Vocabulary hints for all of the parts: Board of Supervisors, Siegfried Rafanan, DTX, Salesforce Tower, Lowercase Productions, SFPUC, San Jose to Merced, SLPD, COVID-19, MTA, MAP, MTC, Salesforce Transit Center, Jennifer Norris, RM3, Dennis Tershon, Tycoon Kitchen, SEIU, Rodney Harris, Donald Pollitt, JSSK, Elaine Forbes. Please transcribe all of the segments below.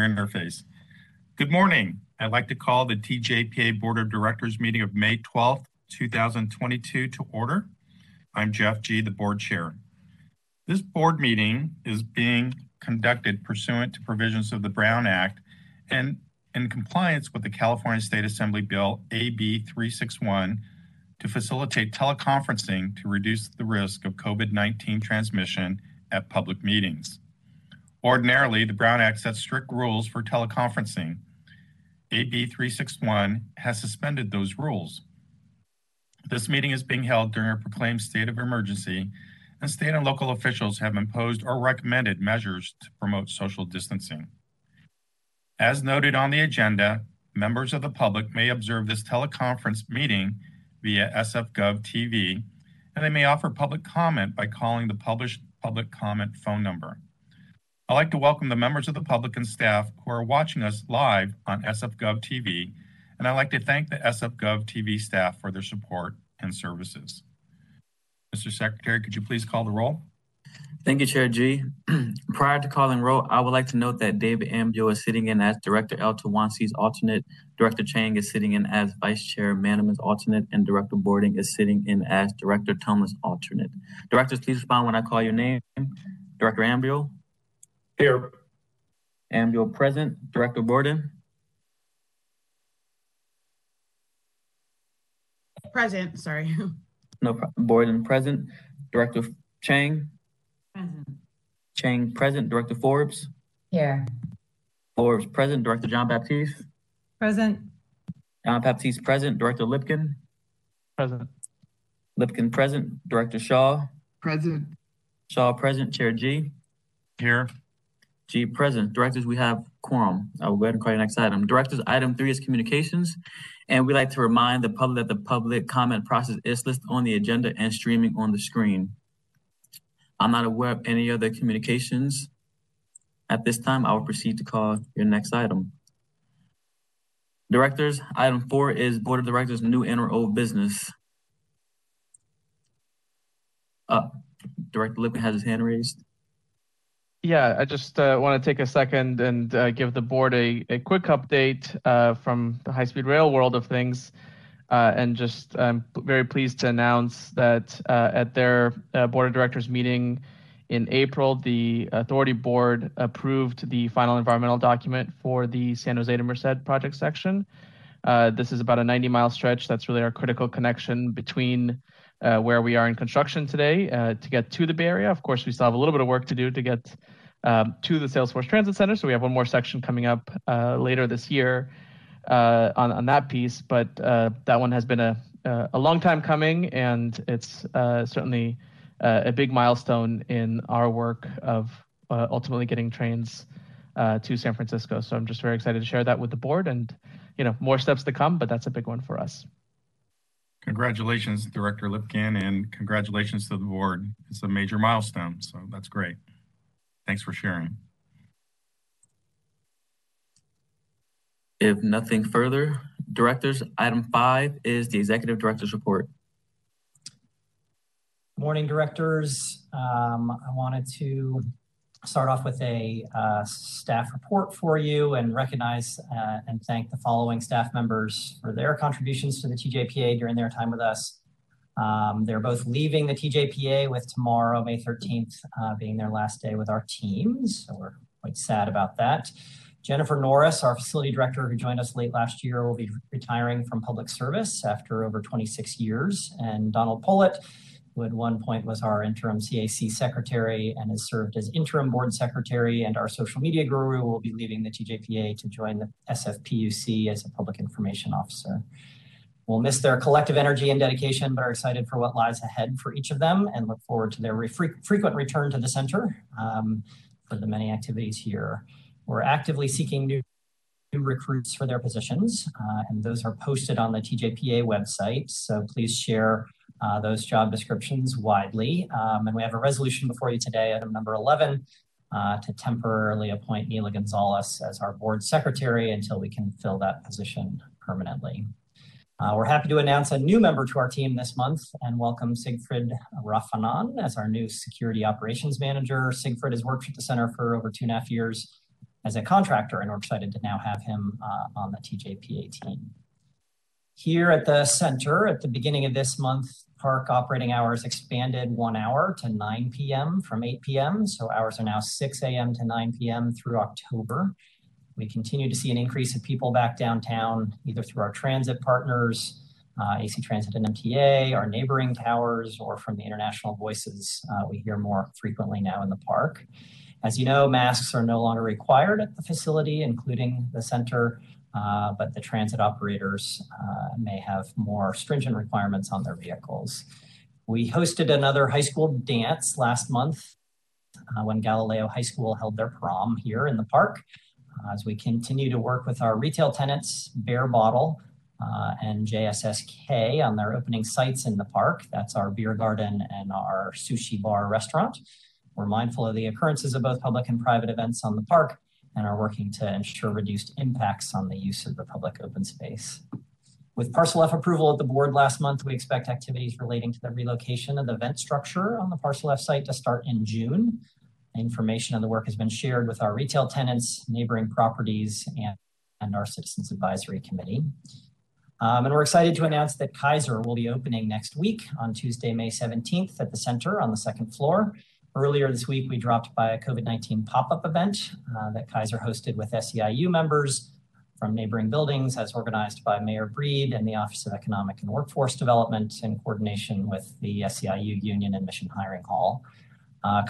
Interface. Good morning. I'd like to call the TJPA Board of Directors meeting of May 12th, 2022 to order. I'm Jeff G., the board chair. This board meeting is being conducted pursuant to provisions of the Brown Act and in compliance with the California State Assembly Bill AB 361 to facilitate teleconferencing to reduce the risk of COVID-19 transmission at public meetings. Ordinarily, the Brown Act sets strict rules for teleconferencing. AB 361 has suspended those rules. This meeting is being held during a proclaimed state of emergency, and state and local officials have imposed or recommended measures to promote social distancing. As noted on the agenda, members of the public may observe this teleconference meeting via SFGov TV, and they may offer public comment by calling the published public comment phone number. I'd like to welcome the members of the public and staff who are watching us live on SFGov TV, and I'd like to thank the SFGov TV staff for their support and services. Mr. Secretary, could you please call the roll? Thank you, Chair G. Prior to calling roll, I would like to note that David Ambio is sitting in as Director El Tawansi's alternate, Director Chang is sitting in as Vice Chair Manaman's alternate, and Director Boarding is sitting in as Director Tumlin's alternate. Directors, please respond when I call your name. Director Ambio? Here. Ambio present. Director Borden? Present, sorry. No, Borden present. Director Chang? Present. Chang present. Director Forbes? Here. Forbes present. Director John Baptiste? Present. John Baptiste present. Director Lipkin? Present. Lipkin present. Director Shaw? Present. Shaw present. Chair G? Here. G present. Directors, we have quorum. I will go ahead and call your next item. Directors, item 3 is communications, and we'd like to remind the public that the public comment process is listed on the agenda and streaming on the screen. I'm not aware of any other communications. At this time, I will proceed to call your next item. Directors, item 4 is Board of Directors new and or old business. Director Lipkin has his hand raised. Yeah, I just want to take a second and give the board a quick update from the high-speed rail world of things. And just I'm very pleased to announce that at their board of directors meeting in April, the authority board approved the final environmental document for the San Jose to Merced project section. This is about a 90-mile stretch. That's really our critical connection between where we are in construction today to get to the Bay Area. Of course, we still have a little bit of work to do to get to the Salesforce Transit Center. So we have one more section coming up later this year on that piece. But that one has been a long time coming, and it's certainly a big milestone in our work of ultimately getting trains to San Francisco. So I'm just very excited to share that with the board, and you know, more steps to come, but that's a big one for us. Congratulations, Director Lipkin, and congratulations to the board. It's a major milestone, so that's great. Thanks for sharing. If nothing further, directors, item 5 is the Executive Director's Report. Morning, directors. I wanted to start off with a staff report for you and recognize and thank the following staff members for their contributions to the TJPA during their time with us. They're both leaving the TJPA, with tomorrow, May 13th, being their last day with our team. So we're quite sad about that. Jennifer Norris, our facility director who joined us late last year, will be retiring from public service after over 26 years. And Donald Pollitt, who at one point was our interim CAC secretary and has served as interim board secretary and our social media guru, will be leaving the TJPA to join the SFPUC as a public information officer. We'll miss their collective energy and dedication, but are excited for what lies ahead for each of them and look forward to their frequent return to the center for the many activities here. We're actively seeking new recruits for their positions, and those are posted on the TJPA website, so please share those job descriptions widely. And we have a resolution before you today, item number 11, to temporarily appoint Nila Gonzalez as our board secretary until we can fill that position permanently. We're happy to announce a new member to our team this month and welcome Siegfried Rafanan as our new security operations manager. Siegfried has worked at the center for over 2.5 years as a contractor, and we're excited to now have him on the TJPA team. Here at the center, at the beginning of this month, park operating hours expanded 1 hour to 9 p.m. from 8 p.m. So hours are now 6 a.m. to 9 p.m. through October. We continue to see an increase of people back downtown, either through our transit partners, AC Transit and MTA, our neighboring towers, or from the international voices we hear more frequently now in the park. As you know, masks are no longer required at the facility, including the center, but the transit operators may have more stringent requirements on their vehicles. We hosted another high school dance last month when Galileo High School held their prom here in the park. As we continue to work with our retail tenants, Bear Bottle and JSSK on their opening sites in the park. That's our beer garden and our sushi bar restaurant. We're mindful of the occurrences of both public and private events on the park and are working to ensure reduced impacts on the use of the public open space. With Parcel F approval at the board last month, we expect activities relating to the relocation of the vent structure on the Parcel F site to start in June. Information on the work has been shared with our retail tenants, neighboring properties, and our Citizens Advisory Committee. And we're excited to announce that Kaiser will be opening next week on Tuesday, May 17th at the center on the second floor. Earlier this week, we dropped by a COVID-19 pop-up event that Kaiser hosted with SEIU members from neighboring buildings as organized by Mayor Breed and the Office of Economic and Workforce Development in coordination with the SEIU Union and Mission Hiring Hall.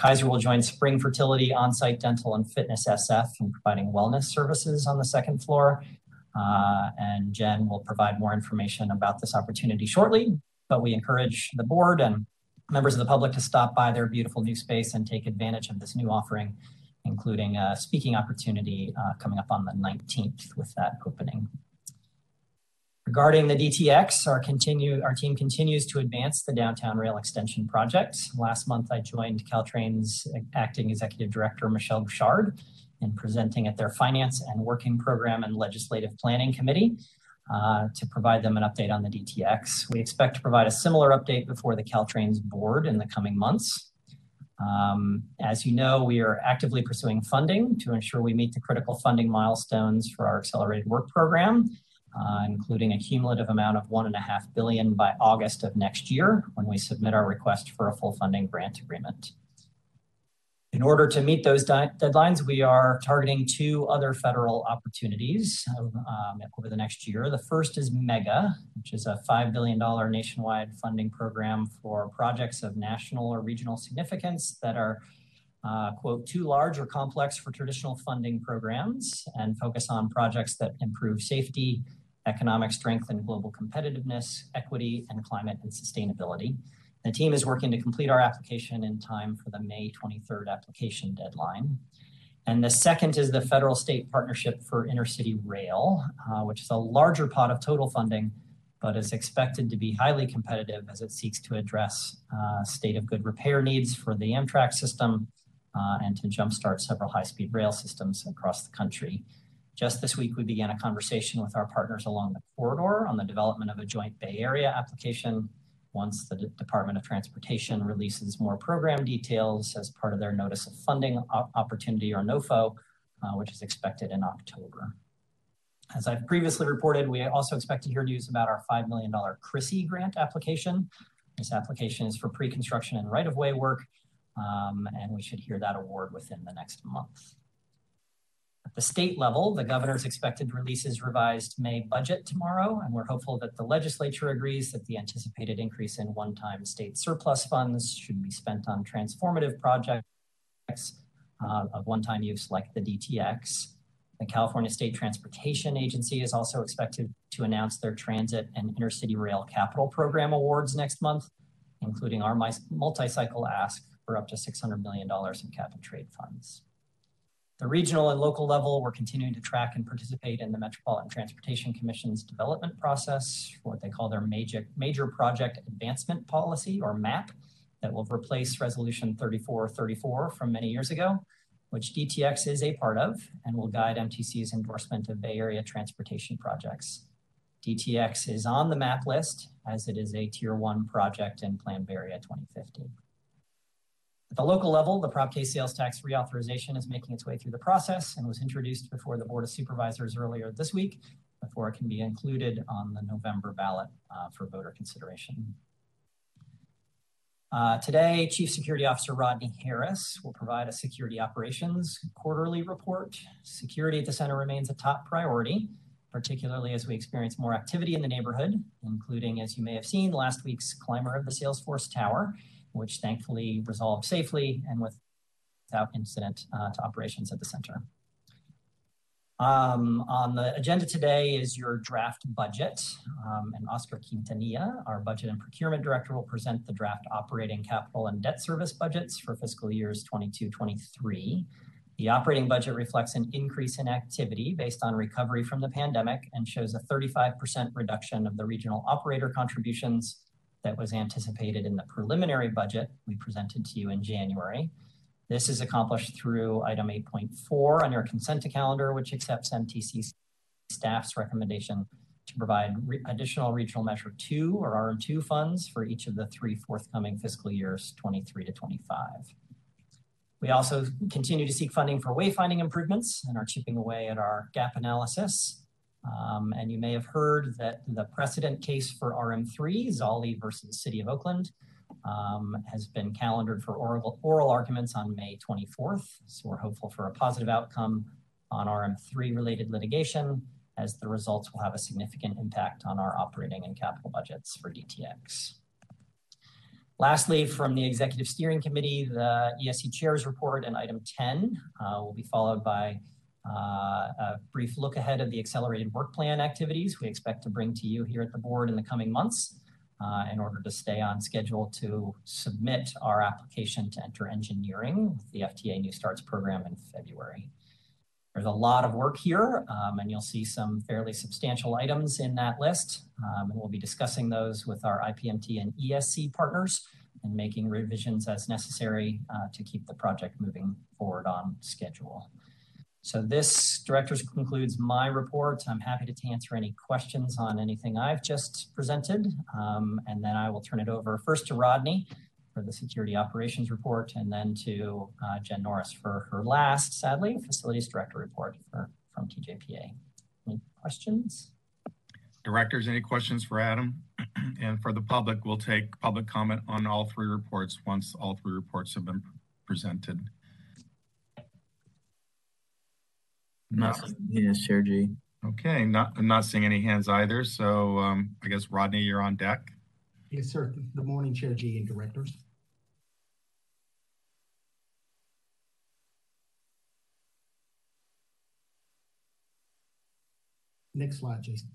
Kaiser will join Spring Fertility, On-Site Dental, and Fitness SF in providing wellness services on the second floor. And Jen will provide more information about this opportunity shortly, but we encourage the board and members of the public to stop by their beautiful new space and take advantage of this new offering, including a speaking opportunity coming up on the 19th with that opening. Regarding the DTX, our team continues to advance the downtown rail extension project. Last month, I joined Caltrain's acting executive director, Michelle Bouchard, in presenting at their finance and working program and legislative planning committee to provide them an update on the DTX. We expect to provide a similar update before the Caltrain's board in the coming months. As you know, we are actively pursuing funding to ensure we meet the critical funding milestones for our accelerated work program, including a cumulative amount of $1.5 billion by August of next year when we submit our request for a full funding grant agreement. In order to meet those deadlines, we are targeting two other federal opportunities over the next year. The first is MEGA, which is a $5 billion nationwide funding program for projects of national or regional significance that are quote, too large or complex for traditional funding programs and focus on projects that improve safety, economic strength and global competitiveness, equity, and climate and sustainability. The team is working to complete our application in time for the May 23rd application deadline. And the second is the Federal State Partnership for Intercity Rail, which is a larger pot of total funding, but is expected to be highly competitive as it seeks to address state of good repair needs for the Amtrak system and to jumpstart several high-speed rail systems across the country. Just this week, we began a conversation with our partners along the corridor on the development of a joint Bay Area application once the Department of Transportation releases more program details as part of their Notice of Funding Opportunity, or NOFO, which is expected in October. As I've previously reported, we also expect to hear news about our $5 million CRISI grant application. This application is for pre-construction and right-of-way work, and we should hear that award within the next month. At the state level, the governor's expected to release his revised May budget tomorrow, and we're hopeful that the legislature agrees that the anticipated increase in one-time state surplus funds should be spent on transformative projects of one-time use like the DTX. The California State Transportation Agency is also expected to announce their transit and intercity rail capital program awards next month, including our multi-cycle ask for up to $600 million in cap and trade funds. The regional and local level, we're continuing to track and participate in the Metropolitan Transportation Commission's development process, what they call their Major Project Advancement Policy, or MAP, that will replace Resolution 3434 from many years ago, which DTX is a part of and will guide MTC's endorsement of Bay Area transportation projects. DTX is on the MAP list as it is a Tier 1 project in Plan Bay Area 2050. At the local level, the Prop K sales tax reauthorization is making its way through the process and was introduced before the Board of Supervisors earlier this week, before it can be included on the November ballot for voter consideration. Today, Chief Security Officer Rodney Harris will provide a Security Operations quarterly report. Security at the center remains a top priority, particularly as we experience more activity in the neighborhood, including, as you may have seen, last week's climber of the Salesforce Tower, which thankfully resolved safely and without incident to operations at the center. On the agenda today is your draft budget, and Oscar Quintanilla, our budget and procurement director, will present the draft operating, capital, and debt service budgets for fiscal years 22-23. The operating budget reflects an increase in activity based on recovery from the pandemic and shows a 35% reduction of the regional operator contributions that was anticipated in the preliminary budget we presented to you in January. This is accomplished through item 8.4 on your consent calendar, which accepts MTC staff's recommendation to provide additional Regional Measure 2 or RM2 funds for each of the three forthcoming fiscal years 23-25. We also continue to seek funding for wayfinding improvements and are chipping away at our gap analysis. And you may have heard that the precedent case for RM3, Zolli versus City of Oakland, has been calendared for oral arguments on May 24th. So we're hopeful for a positive outcome on RM3 related litigation, as the results will have a significant impact on our operating and capital budgets for DTX. Lastly, from the Executive Steering Committee, the ESC Chair's report and item 10 will be followed by a brief look ahead of the accelerated work plan activities we expect to bring to you here at the board in the coming months, in order to stay on schedule to submit our application to enter engineering with the FTA New Starts program in February. There's a lot of work here, and you'll see some fairly substantial items in that list, and we'll be discussing those with our IPMT and ESC partners and making revisions as necessary to keep the project moving forward on schedule. So this, directors, concludes my report. I'm happy to answer any questions on anything I've just presented. And then I will turn it over first to Rodney for the Security Operations Report, and then to Jen Norris for her last, sadly, Facilities Director Report from TJPA. Any questions? Directors, any questions for Adam? And for the public, we'll take public comment on all three reports once all three reports have been presented. Yes, Chair G. Okay, I'm not seeing any hands either. So I guess, Rodney, you're on deck. Yes, sir. Good morning, Chair G and directors. Next slide, Jason.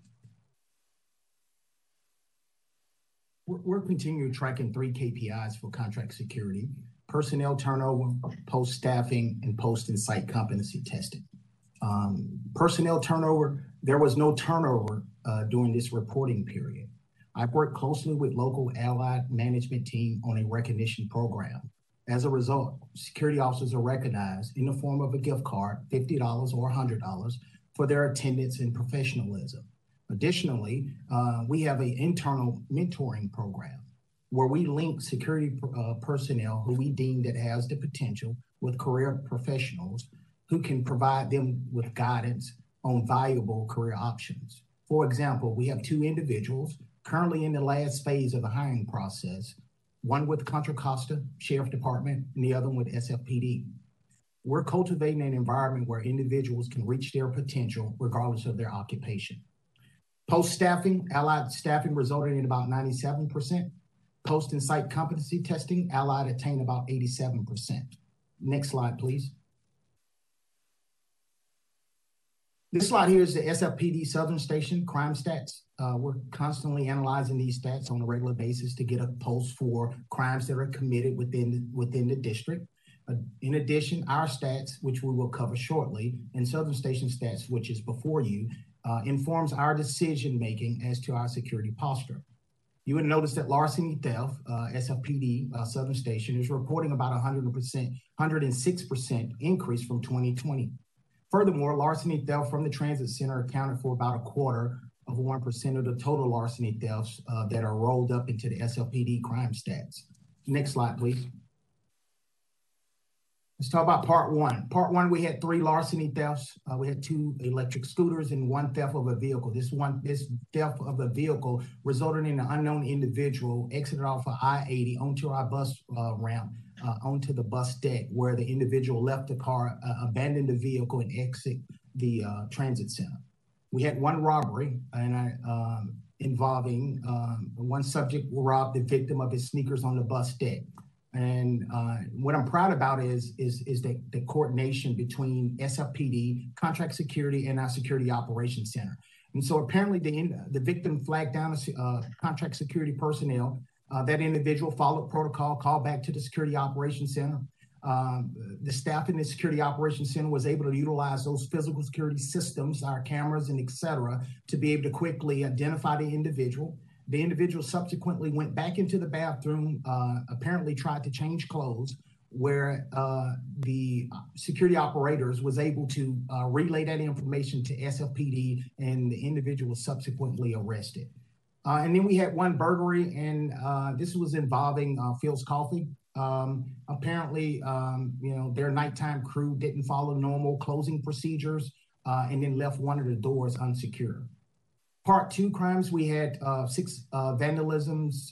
We're continuing tracking three KPIs for contract security: personnel turnover, post staffing, and post in-site competency testing. Personnel turnover, there was no turnover during this reporting period. I've worked closely with local allied management team on a recognition program. As a result, security officers are recognized in the form of a gift card, $50 or $100, for their attendance and professionalism. Additionally, we have an internal mentoring program where we link security personnel who we deem that has the potential with career professionals who can provide them with guidance on valuable career options. For example, we have two individuals currently in the last phase of the hiring process, one with Contra Costa Sheriff Department and the other one with SFPD. We're cultivating an environment where individuals can reach their potential regardless of their occupation. Post-staffing, allied staffing resulted in about 97%. Post-in-site competency testing, allied attained about 87%. Next slide, please. This slide here is the SFPD Southern Station crime stats. We're constantly analyzing these stats on a regular basis to get a pulse for crimes that are committed within the district. In addition, our stats, which we will cover shortly, and Southern Station stats, which is before you, informs our decision-making as to our security posture. You would notice that larceny theft, SFPD Southern Station is reporting about 106% increase from 2020. Furthermore, larceny theft from the transit center accounted for about a quarter of 1% of the total larceny thefts that are rolled up into the SLPD crime stats. Next slide, please. Let's talk about part one. Part one, we had 3 larceny thefts. We had 2 electric scooters and 1 theft of a vehicle. This theft of a vehicle resulted in an unknown individual exited off of I-80 onto our bus ramp, onto the bus deck, where the individual left the car, abandoned the vehicle, and exit the transit center. We had 1 robbery, and involving 1 subject robbed the victim of his sneakers on the bus deck. And what I'm proud about is the coordination between SFPD, Contract Security, and our Security Operations Center. And so apparently the victim flagged down a contract security personnel. That individual followed protocol, called back to the Security Operations Center. The staff in the Security Operations Center was able to utilize those physical security systems, our cameras and et cetera, to be able to quickly identify the individual. The individual subsequently went back into the bathroom, apparently tried to change clothes, where the security operators was able to relay that information to SFPD, and the individual was subsequently arrested. And then we had 1 burglary, and this was involving Phil's Coffee. Apparently, their nighttime crew didn't follow normal closing procedures and then left one of the doors unsecured. Part 2 crimes, we had 6 vandalisms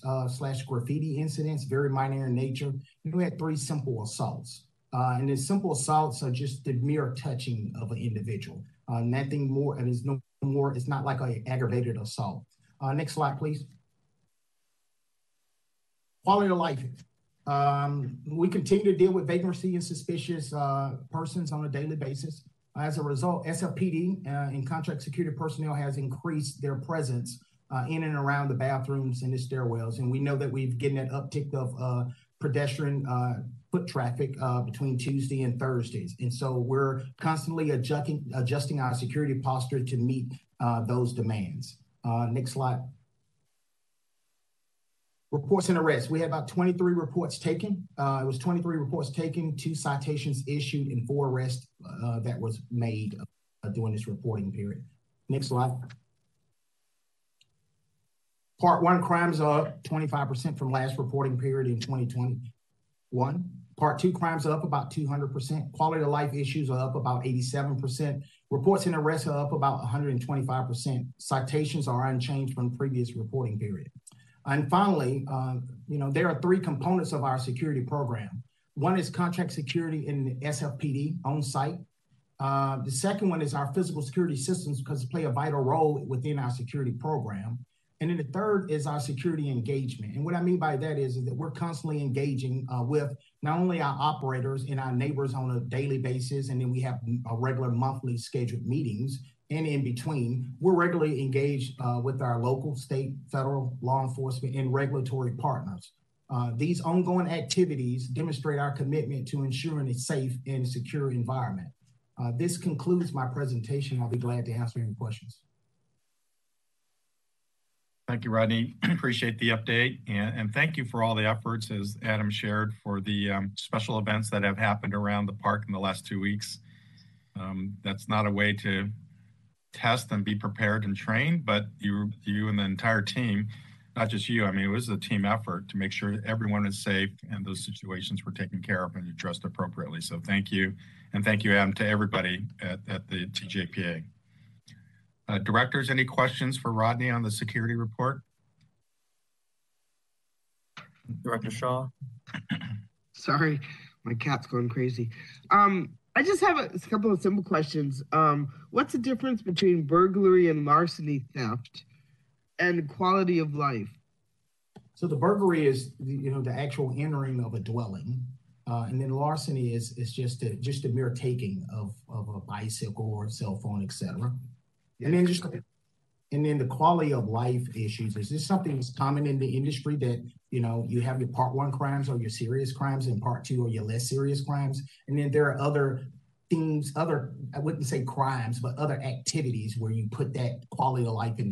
/ graffiti incidents, very minor in nature. And we had 3 simple assaults. And the simple assaults are just the mere touching of an individual. Nothing more, and it's no more, it's not like an aggravated assault. Next slide, please. Quality of life. We continue to deal with vagrancy and suspicious persons on a daily basis. As a result, SFPD and contract security personnel has increased their presence in and around the bathrooms and the stairwells. And we know that we've gotten that uptick of pedestrian foot traffic between Tuesday and Thursdays. And so we're constantly adjusting our security posture to meet those demands. Next slide. Reports and arrests. We had about 23 reports taken. It was 23 reports taken, 2 citations issued, and 4 arrests that was made during this reporting period. Next slide. Part 1 crimes are up 25% from last reporting period in 2021. Part 2 crimes are up about 200%. Quality of life issues are up about 87%. Reports and arrests are up about 125%. Citations are unchanged from previous reporting period. And finally, there are 3 components of our security program. 1 is contract security in the SFPD on site. The second one is our physical security systems, because they play a vital role within our security program. And then the third is our security engagement. And what I mean by that is that we're constantly engaging with not only our operators and our neighbors on a daily basis, and then we have a regular monthly scheduled meetings. And in between, we're regularly engaged with our local, state, federal law enforcement and regulatory partners. These ongoing activities demonstrate our commitment to ensuring a safe and secure environment. This concludes my presentation. I'll be glad to answer any questions. Thank you, Rodney. Appreciate the update. And thank you for all the efforts, as Adam shared, for the special events that have happened around the park in the last 2 weeks. That's not a way to test and be prepared and trained, but you and the entire team, not just you, I mean, it was a team effort to make sure everyone is safe and those situations were taken care of and addressed appropriately. So thank you. And thank you, Adam, to everybody at the TJPA. Directors, any questions for Rodney on the security report? Director Shaw. Sorry, my cat's going crazy. I just have a couple of simple questions. What's the difference between burglary and larceny theft and quality of life? So the burglary is, the actual entering of a dwelling. And then larceny is just a mere taking of a bicycle or a cell phone, et cetera. Yeah. And then the quality of life issues. Is this something that's common in the industry that, you have your part 1 crimes or your serious crimes, and part 2 or your less serious crimes? And then there are other themes, I wouldn't say crimes, but other activities where you put that quality of life in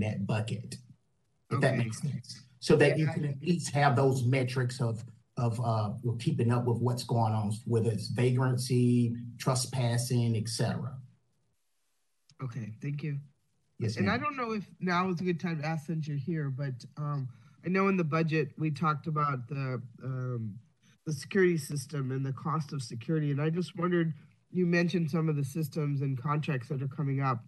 that bucket, if that makes sense. So that you can at least have those metrics of keeping up with what's going on, whether it's vagrancy, trespassing, et cetera. Okay, thank you. Yes, and I don't know if now is a good time to ask, since you're here, but I know in the budget we talked about the the security system and the cost of security. And I just wondered, you mentioned some of the systems and contracts that are coming up.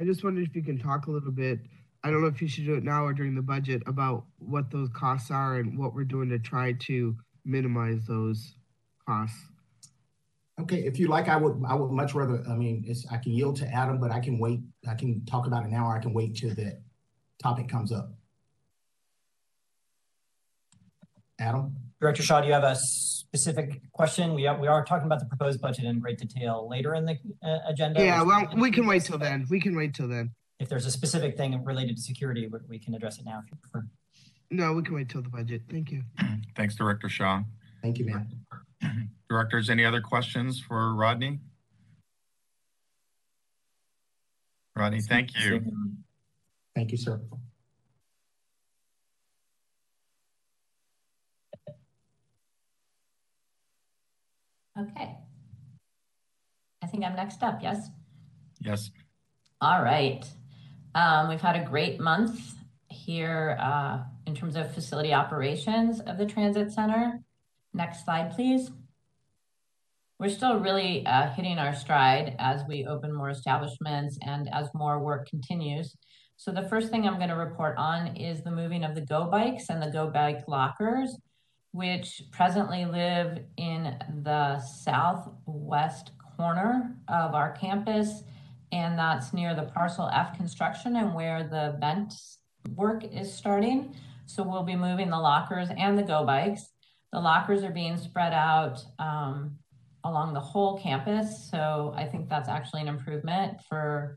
I just wondered if you can talk a little bit, I don't know if you should do it now or during the budget, about what those costs are and what we're doing to try to minimize those costs. Okay, if you like, I would much rather, I mean, I can yield to Adam, but I can wait. I can talk about it now, or I can wait till that topic comes up. Adam? Director Shaw, do you have a specific question? We are talking about the proposed budget in great detail later in the agenda. Yeah, well, we can wait till then. We can wait till then. If there's a specific thing related to security, we can address it now if you prefer. No, we can wait till the budget. Thank you. Thanks, Director Shaw. Thank you, ma'am. Directors, any other questions for Rodney? Rodney, thank you. Thank you, sir. Okay. I think I'm next up, yes? Yes. All right. We've had a great month here in terms of facility operations of the transit center. Next slide, please. We're still really hitting our stride as we open more establishments and as more work continues. So the first thing I'm gonna report on is the moving of the Go Bikes and the Go Bike lockers, which presently live in the southwest corner of our campus. And that's near the Parcel F construction and where the vent work is starting. So we'll be moving the lockers and the Go Bikes. The lockers are being spread out along the whole campus. So I think that's actually an improvement for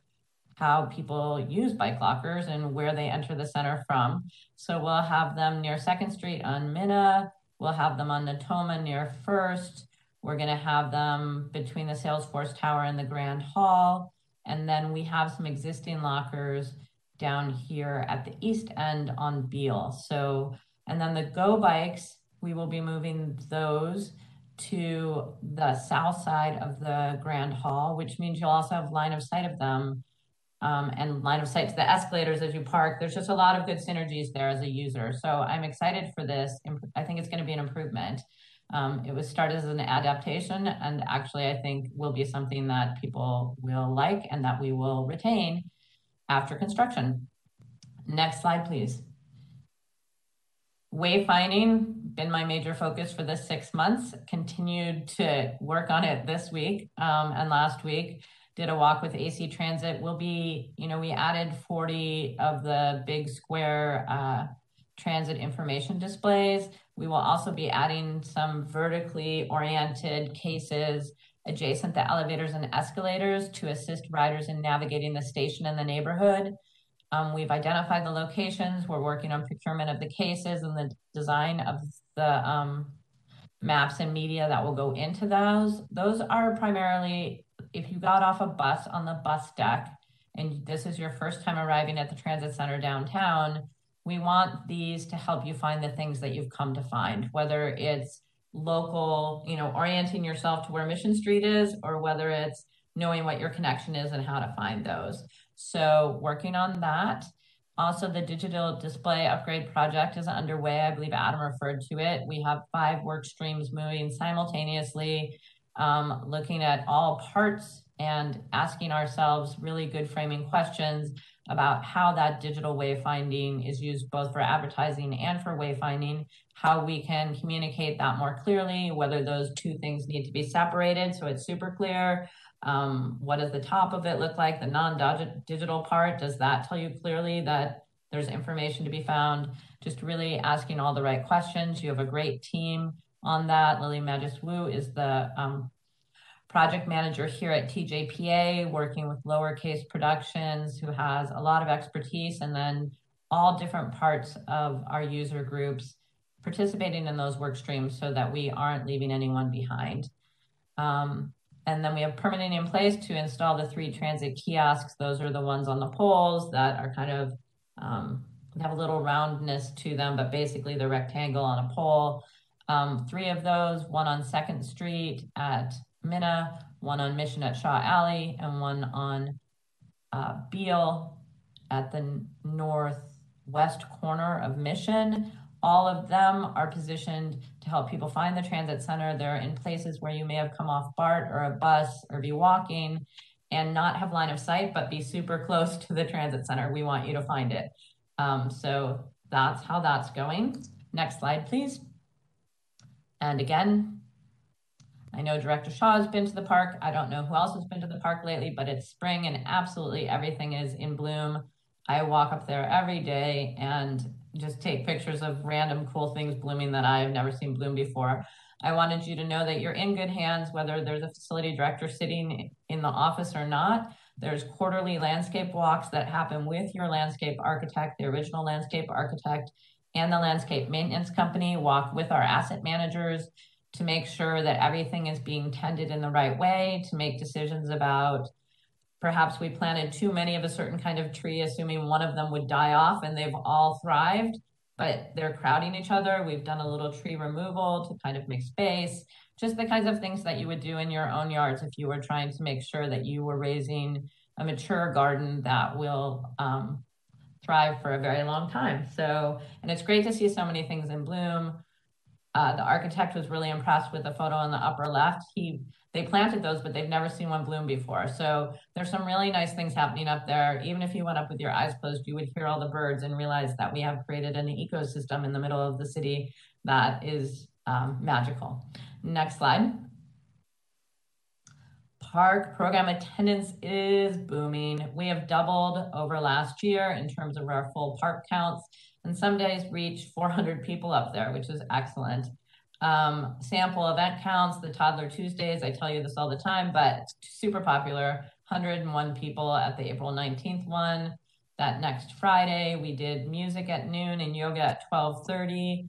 how people use bike lockers and where they enter the center from. So we'll have them near 2nd Street on Minna. We'll have them on Natoma near 1st. We're gonna have them between the Salesforce Tower and the Grand Hall. And then we have some existing lockers down here at the east end on Beale. So, and then the Go Bikes, we will be moving those to the south side of the Grand Hall, which means you'll also have line of sight of them and line of sight to the escalators as you park. There's just a lot of good synergies there as a user. So I'm excited for this. I think it's gonna be an improvement. It was started as an adaptation, and actually I think will be something that people will like and that we will retain after construction. Next slide, please. Wayfinding, been my major focus for the 6 months, continued to work on it this week and last week. Did a walk with AC Transit. We'll be, you know, we added 40 of the big square transit information displays. We will also be adding some vertically oriented cases adjacent to elevators and escalators to assist riders in navigating the station and the neighborhood. We've identified the locations. We're working on procurement of the cases and the design of the maps and media that will go into those. Those are primarily, if you got off a bus on the bus deck, and this is your first time arriving at the transit center downtown, we want these to help you find the things that you've come to find, whether it's local, you know, orienting yourself to where Mission Street is, or whether it's knowing what your connection is and how to find those. So working on that. Also, the digital display upgrade project is underway. I believe Adam referred to it. We have 5 work streams moving simultaneously, looking at all parts and asking ourselves really good framing questions about how that digital wayfinding is used both for advertising and for wayfinding, how we can communicate that more clearly, whether those two things need to be separated so it's super clear. What does the top of it look like? The non-digital part, does that tell you clearly that there's information to be found? Just really asking all the right questions. You have a great team on that. Lily Magis-Wu is the project manager here at TJPA, working with Lowercase Productions, who has a lot of expertise, and then all different parts of our user groups participating in those work streams so that we aren't leaving anyone behind. And then we have permitting in place to install the 3 transit kiosks. Those are the ones on the poles that are kind of, have a little roundness to them, but basically they're rectangle on a pole. 3 of those, one on 2nd Street at Minna, one on Mission at Shaw Alley, and one on Beale at the northwest corner of Mission. All of them are positioned to help people find the transit center. They're in places where you may have come off BART or a bus or be walking and not have line of sight, but be super close to the transit center. We want you to find it. So that's how that's going. Next slide, please. And again, I know Director Shaw has been to the park. I don't know who else has been to the park lately, but it's spring and absolutely everything is in bloom. I walk up there every day and just take pictures of random cool things blooming that I've never seen bloom before. I wanted you to know that you're in good hands, whether there's a facility director sitting in the office or not. There's quarterly landscape walks that happen with your landscape architect, the original landscape architect, and the landscape maintenance company walk with our asset managers to make sure that everything is being tended in the right way, to make decisions about perhaps we planted too many of a certain kind of tree, assuming one of them would die off, and they've all thrived, but they're crowding each other. We've done a little tree removal to kind of make space, just the kinds of things that you would do in your own yards if you were trying to make sure that you were raising a mature garden that will thrive for a very long time. So, and it's great to see so many things in bloom. The architect was really impressed with the photo on the upper left. They planted those, but they've never seen one bloom before. So there's some really nice things happening up there. Even if you went up with your eyes closed, you would hear all the birds and realize that we have created an ecosystem in the middle of the city that is magical. Next slide. Park program attendance is booming. We have doubled over last year in terms of our full park counts, and some days reach 400 people up there, which is excellent. Sample event counts, the Toddler Tuesdays, I tell you this all the time, but super popular, 101 people at the April 19th one. That next Friday, we did music at noon and yoga at 12:30.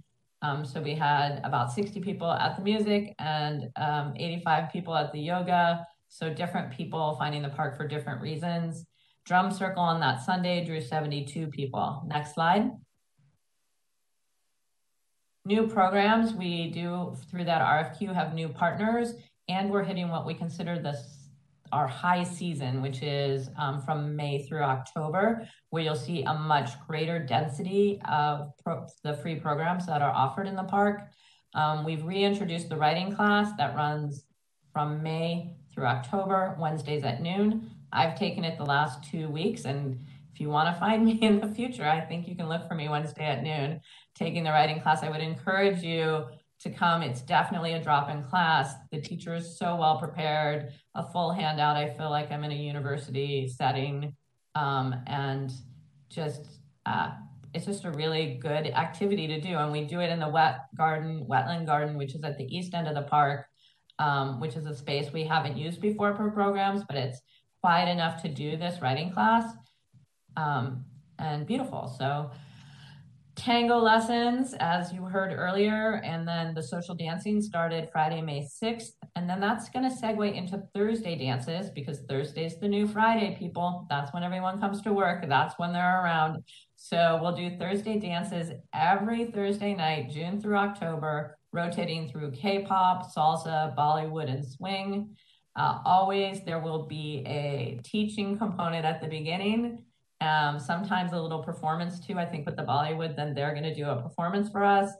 So we had about 60 people at the music and 85 people at the yoga. So different people finding the park for different reasons. Drum circle on that Sunday drew 72 people. Next slide. New programs we do through that RFQ have new partners, and we're hitting what we consider our high season, which is from May through October, where you'll see a much greater density of the free programs that are offered in the park. We've reintroduced the writing class that runs from May through October, Wednesdays at noon. I've taken it the last 2 weeks, and if you want to find me in the future, I think you can look for me Wednesday at noon taking the writing class. I would encourage you to come. It's definitely a drop-in class. The teacher is so well prepared, a full handout. I feel like I'm in a university setting, and just it's just a really good activity to do. And we do it in the wetland garden, which is at the east end of the park, which is a space we haven't used before for programs, but it's quiet enough to do this writing class. And beautiful. So tango lessons, as you heard earlier, and then the social dancing started Friday, May 6th. And then that's going to segue into Thursday dances, because Thursday's the new Friday, people. That's when everyone comes to work. That's when they're around. So we'll do Thursday dances every Thursday night, June through October, rotating through K-pop, salsa, Bollywood, and swing. Always there will be a teaching component at the beginning. Sometimes a little performance too. I think with the Bollywood, then they're going to do a performance for us,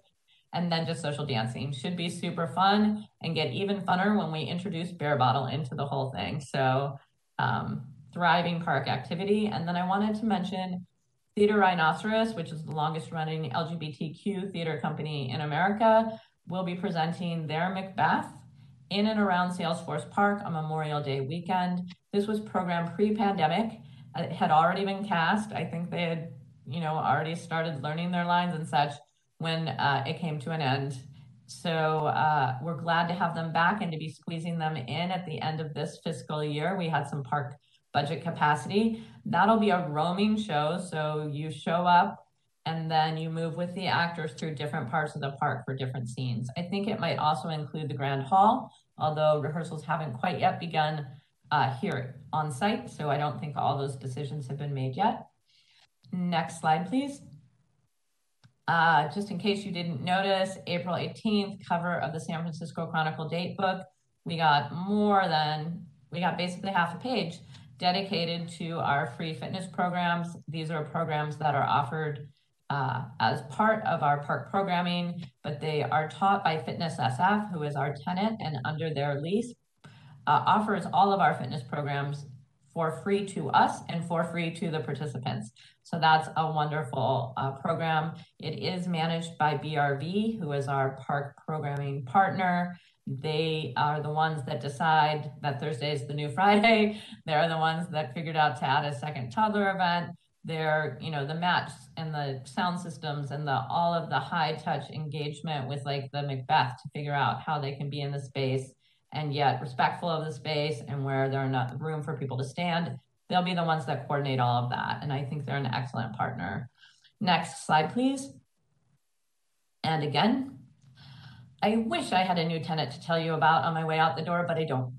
and then just social dancing. Should be super fun and get even funner when we introduce Bear Bottle into the whole thing. So thriving park activity. And then I wanted to mention Theater Rhinoceros, which is the longest running LGBTQ theater company in America, will be presenting their Macbeth in and around Salesforce Park on Memorial Day weekend. This was programmed pre-pandemic. It had already been cast. I think they had, already started learning their lines and such when it came to an end. So we're glad to have them back and to be squeezing them in at the end of this fiscal year. We had some park budget capacity. That'll be a roaming show. So you show up and then you move with the actors through different parts of the park for different scenes. I think it might also include the Grand Hall, although rehearsals haven't quite yet begun here on site, so I don't think all those decisions have been made yet. Next slide, please. Just in case you didn't notice, April 18th, cover of the San Francisco Chronicle date book. We got basically half a page dedicated to our free fitness programs. These are programs that are offered as part of our park programming, but they are taught by Fitness SF, who is our tenant, and under their lease offers all of our fitness programs for free to us and for free to the participants. So that's a wonderful program. It is managed by BRV, who is our park programming partner. They are the ones that decide that Thursday is the new Friday. They're the ones that figured out to add a second toddler event. They're, you know, the mats and the sound systems and the all of the high touch engagement with like the Macbeth to figure out how they can be in the space and yet respectful of the space, and where there are not room for people to stand, they'll be the ones that coordinate all of that. And I think they're an excellent partner. Next slide, please. And again, I wish I had a new tenant to tell you about on my way out the door, but I don't.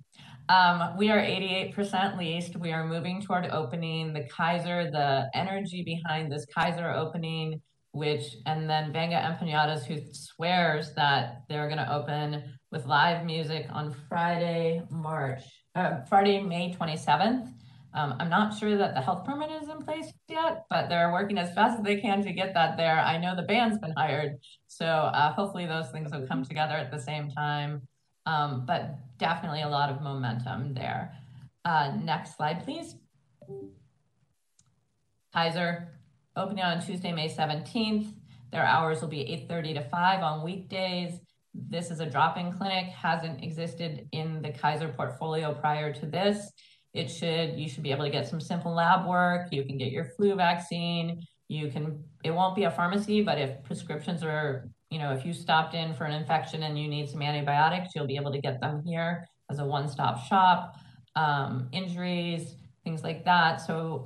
We are 88% leased. We are moving toward opening the Kaiser, the energy behind this Kaiser opening, which, and then Venga Empanadas, who swears that they're going to open with live music on Friday, May 27th. I'm not sure that the health permit is in place yet, but they're working as fast as they can to get that there. I know the band's been hired, so hopefully those things will come together at the same time, but definitely a lot of momentum there. Next slide, please. Kaiser, opening on Tuesday, May 17th. Their hours will be 8:30 to 5 on weekdays. This is a drop-in clinic, hasn't existed in the Kaiser portfolio prior to this. You should be able to get some simple lab work. You can get your flu vaccine. It won't be a pharmacy, but if prescriptions are, you know, if you stopped in for an infection and you need some antibiotics, you'll be able to get them here as a one-stop shop, injuries, things like that. So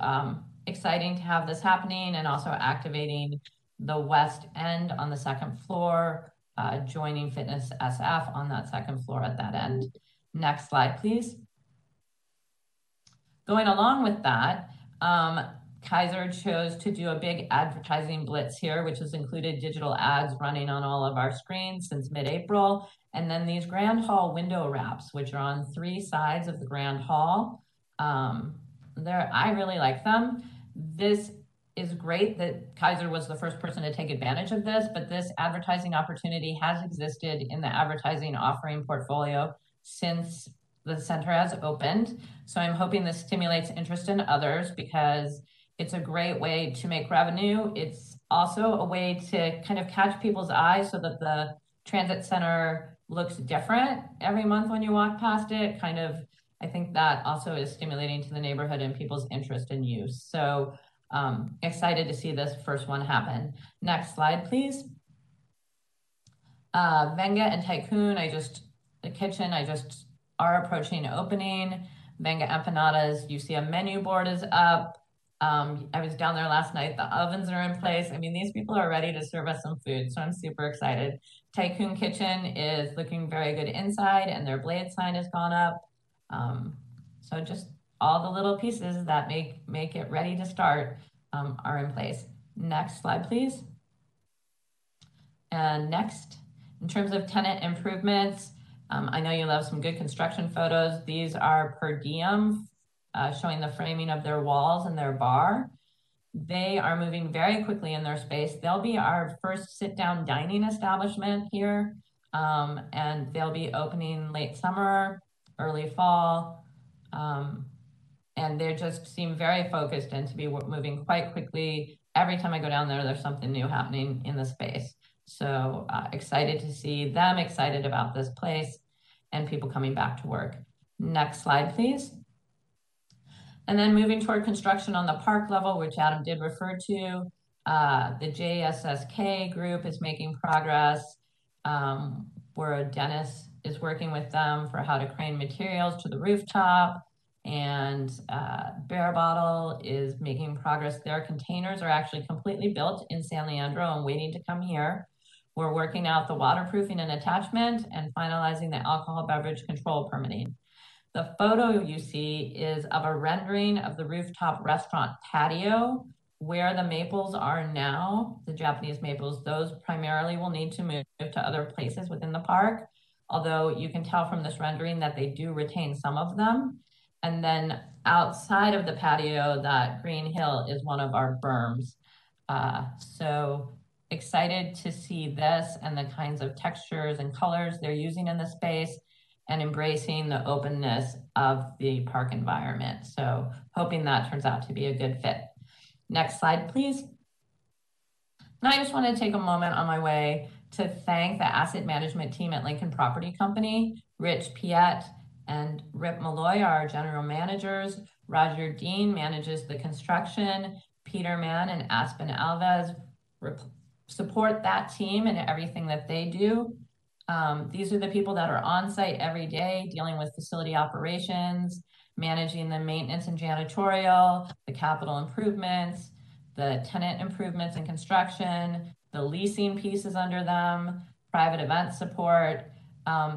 exciting to have this happening, and also activating the West End on the second floor, joining Fitness SF on that second floor at that end. Next slide, please. Going along with that, Kaiser chose to do a big advertising blitz here, which has included digital ads running on all of our screens since mid-April, and then these Grand Hall window wraps, which are on three sides of the Grand Hall. I really like them. This is great that Kaiser was the first person to take advantage of this, but this advertising opportunity has existed in the advertising offering portfolio since the center has opened. So I'm hoping this stimulates interest in others, because it's a great way to make revenue. It's also a way to kind of catch people's eyes so that the transit center looks different every month when you walk past it. Kind of, I think that also is stimulating to the neighborhood and people's interest in use. So excited to see this first one happen. Next slide, please. Venga and Tycoon, the kitchen are approaching opening. Venga Empanadas, you see a menu board is up. I was down there last night, the ovens are in place. I mean, these people are ready to serve us some food, so I'm super excited. Tycoon Kitchen is looking very good inside, and their blade sign has gone up. So just all the little pieces that make it ready to start are in place. Next slide, please. And next, in terms of tenant improvements, I know you love some good construction photos. These are per diem, showing the framing of their walls and their bar. They are moving very quickly in their space. They'll be our first sit-down dining establishment here, and they'll be opening late summer, early fall, and they just seem very focused and to be moving quite quickly. Every time I go down there, there's something new happening in the space. So excited to see them excited about this place and people coming back to work. Next slide, please. And then moving toward construction on the park level, which Adam did refer to, the JSSK group is making progress. Where Dennis is working with them for how to crane materials to the rooftop. And Bear Bottle is making progress. Their containers are actually completely built in San Leandro and waiting to come here. We're working out the waterproofing and attachment and finalizing the alcohol beverage control permitting. The photo you see is of a rendering of the rooftop restaurant patio where the maples are now, the Japanese maples. Those primarily will need to move to other places within the park, although you can tell from this rendering that they do retain some of them. And then outside of the patio, that green hill is one of our berms. So excited to see this and the kinds of textures and colors they're using in the space and embracing the openness of the park environment. So hoping that turns out to be a good fit. Next slide, please. And I just want to take a moment on my way to thank the asset management team at Lincoln Property Company, Rich Piet and Rip Malloy are our general managers. Roger Dean manages the construction. Peter Mann and Aspen Alves support that team and everything that they do. These are the people that are on site every day dealing with facility operations, managing the maintenance and janitorial, the capital improvements, the tenant improvements and construction, the leasing pieces under them, private event support.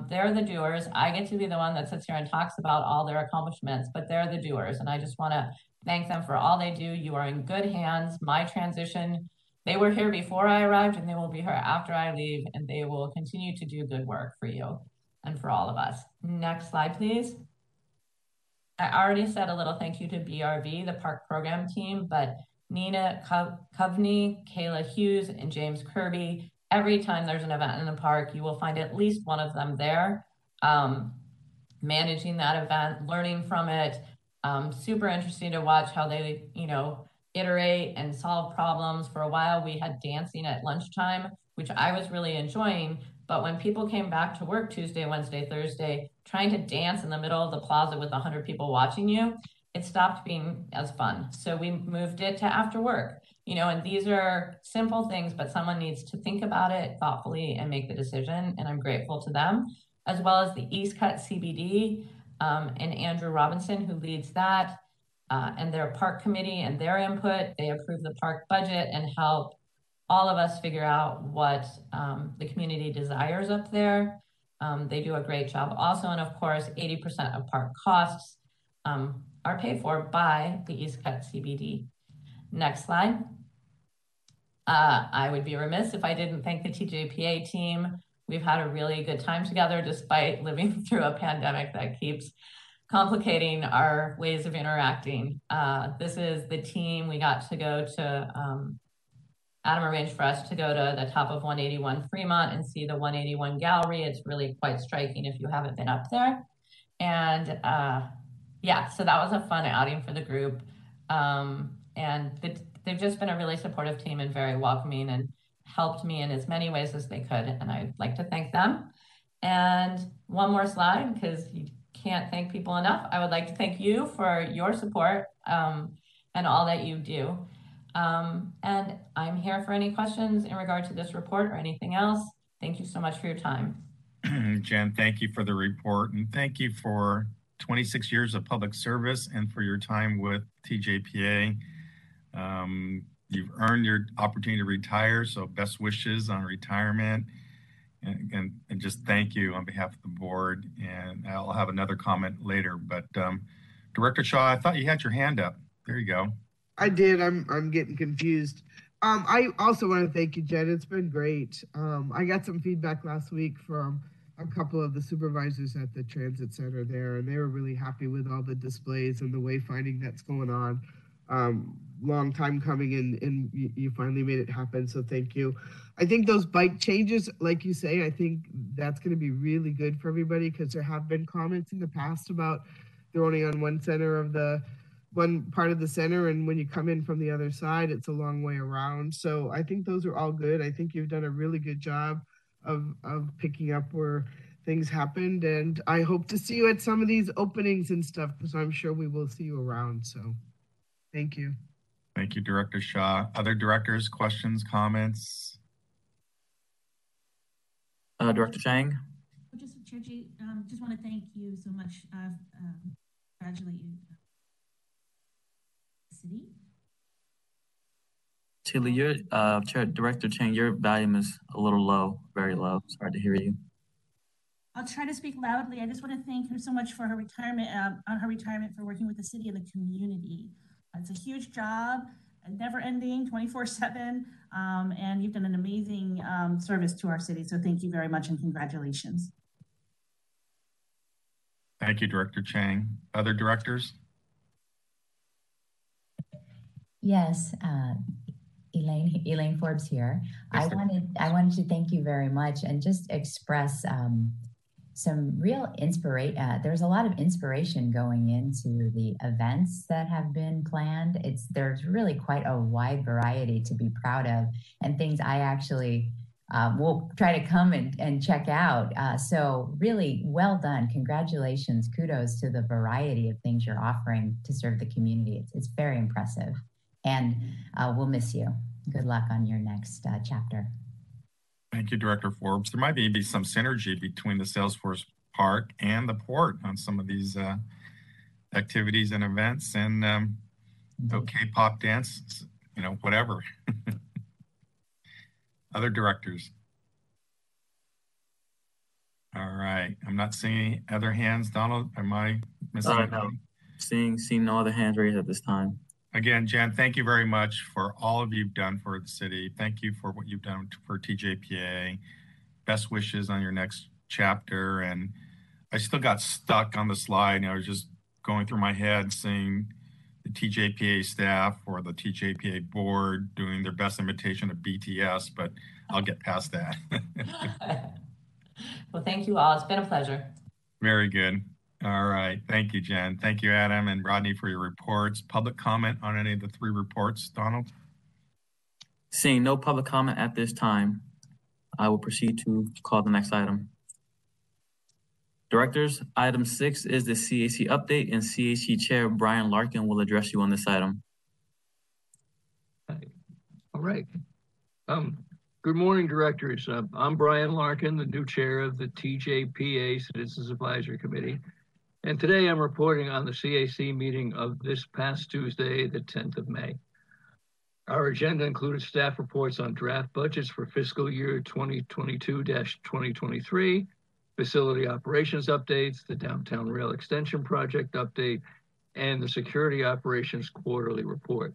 They're the doers. I get to be the one that sits here and talks about all their accomplishments, but they're the doers. And I just want to thank them for all they do. You are in good hands. My transition, they were here before I arrived and they will be here after I leave, and they will continue to do good work for you and for all of us. Next slide, please. I already said a little thank you to BRV, the park program team, but Nina Coveney, Kayla Hughes, and James Kirby. Every time there's an event in the park, you will find at least one of them there, managing that event, learning from it. Super interesting to watch how they, iterate and solve problems. For a while, we had dancing at lunchtime, which I was really enjoying. But when people came back to work Tuesday, Wednesday, Thursday, trying to dance in the middle of the plaza with 100 people watching you, it stopped being as fun. So we moved it to after work, and these are simple things, but someone needs to think about it thoughtfully and make the decision. And I'm grateful to them, as well as the East Cut CBD and Andrew Robinson, who leads that, and their park committee and their input. They approve the park budget and help all of us figure out what the community desires up there. They do a great job also. And of course, 80% of park costs are paid for by the East Cut CBD. Next slide. I would be remiss if I didn't thank the TJPA team. We've had a really good time together despite living through a pandemic that keeps complicating our ways of interacting. This is the team. We got to go to, Adam arranged for us to go to the top of 181 Fremont and see the 181 gallery. It's really quite striking if you haven't been up there. And yeah, so that was a fun outing for the group. And they've just been a really supportive team and very welcoming and helped me in as many ways as they could. And I'd like to thank them. And one more slide, because you can't thank people enough. I would like to thank you for your support and all that you do. And I'm here for any questions in regard to this report or anything else. Thank you so much for your time. Jen, thank you for the report, and thank you for 26 years of public service and for your time with TJPA. You've earned your opportunity to retire, so best wishes on retirement. And just thank you on behalf of the board. And I'll have another comment later, but Director Shaw, I thought you had your hand up. There you go. I did. I'm getting confused. I also want to thank you, Jen. It's been great. I got some feedback last week from a couple of the supervisors at the transit center there, and they were really happy with all the displays and the wayfinding that's going on. Long time coming, and you finally made it happen, so thank you. I think those bike changes, like you say, I think that's going to be really good for everybody, because there have been comments in the past about they're only on one part of the center, and when you come in from the other side, it's a long way around. So I think those are all good. I think you've done a really good job of picking up where things happened, and I hope to see you at some of these openings and stuff, because I'm sure we will see you around. So thank you. Thank you, Director Shaw. Other directors, questions, comments? Director Chang. Just just want to thank you so much. Congratulate you, City. Tilly, your Director Chang, your volume is a little low, very low. It's hard to hear you. I'll try to speak loudly. I just want to thank her so much for her retirement, for working with the city and the community. It's a huge job, never ending, 24/7, and you've done an amazing service to our city. So thank you very much and congratulations. Thank you, Director Chang. Other directors? Yes. Elaine Forbes here. Yes, I wanted to thank you very much and just express some real inspiration. There's a lot of inspiration going into the events that have been planned. There's really quite a wide variety to be proud of, and things I actually will try to come and check out. So really well done. Congratulations. Kudos to the variety of things you're offering to serve the community. It's very impressive, and we'll miss you. Good luck on your next chapter. Thank you, Director Forbes. There might be some synergy between the Salesforce Park and the port on some of these activities and events, and okay, pop dance, you know, whatever. Other directors. All right, I'm not seeing any other hands. Donald, am I missing anything? No. Seeing all the hands raised at this time. Again, Jan, thank you very much for all of you've done for the city. Thank you for what you've done for TJPA. Best wishes on your next chapter. And I still got stuck on the slide, and I was just going through my head seeing the TJPA staff or the TJPA board doing their best imitation of BTS, but I'll get past that. Well, thank you all. It's been a pleasure. Very good. All right. Thank you, Jen. Thank you, Adam and Rodney, for your reports. Public comment on any of the three reports, Donald? Seeing no public comment at this time, I will proceed to call the next item. Directors, item 6 is the CAC update, and CAC Chair Brian Larkin will address you on this item. All right. Good morning, directors. I'm Brian Larkin, the new chair of the TJPA Citizens Advisory Committee. And today I'm reporting on the CAC meeting of this past Tuesday, the 10th of May. Our agenda included staff reports on draft budgets for fiscal year 2022-2023, facility operations updates, the downtown rail extension project update, and the security operations quarterly report.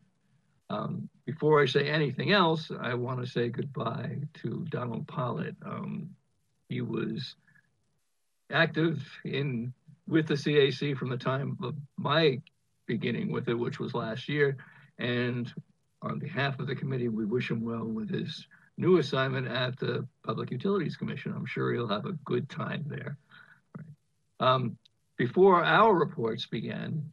Before I say anything else, I want to say goodbye to Donald Pollitt. He was active with the CAC from the time of my beginning with it, which was last year. And on behalf of the committee, we wish him well with his new assignment at the Public Utilities Commission. I'm sure he'll have a good time there. Right. Before our reports began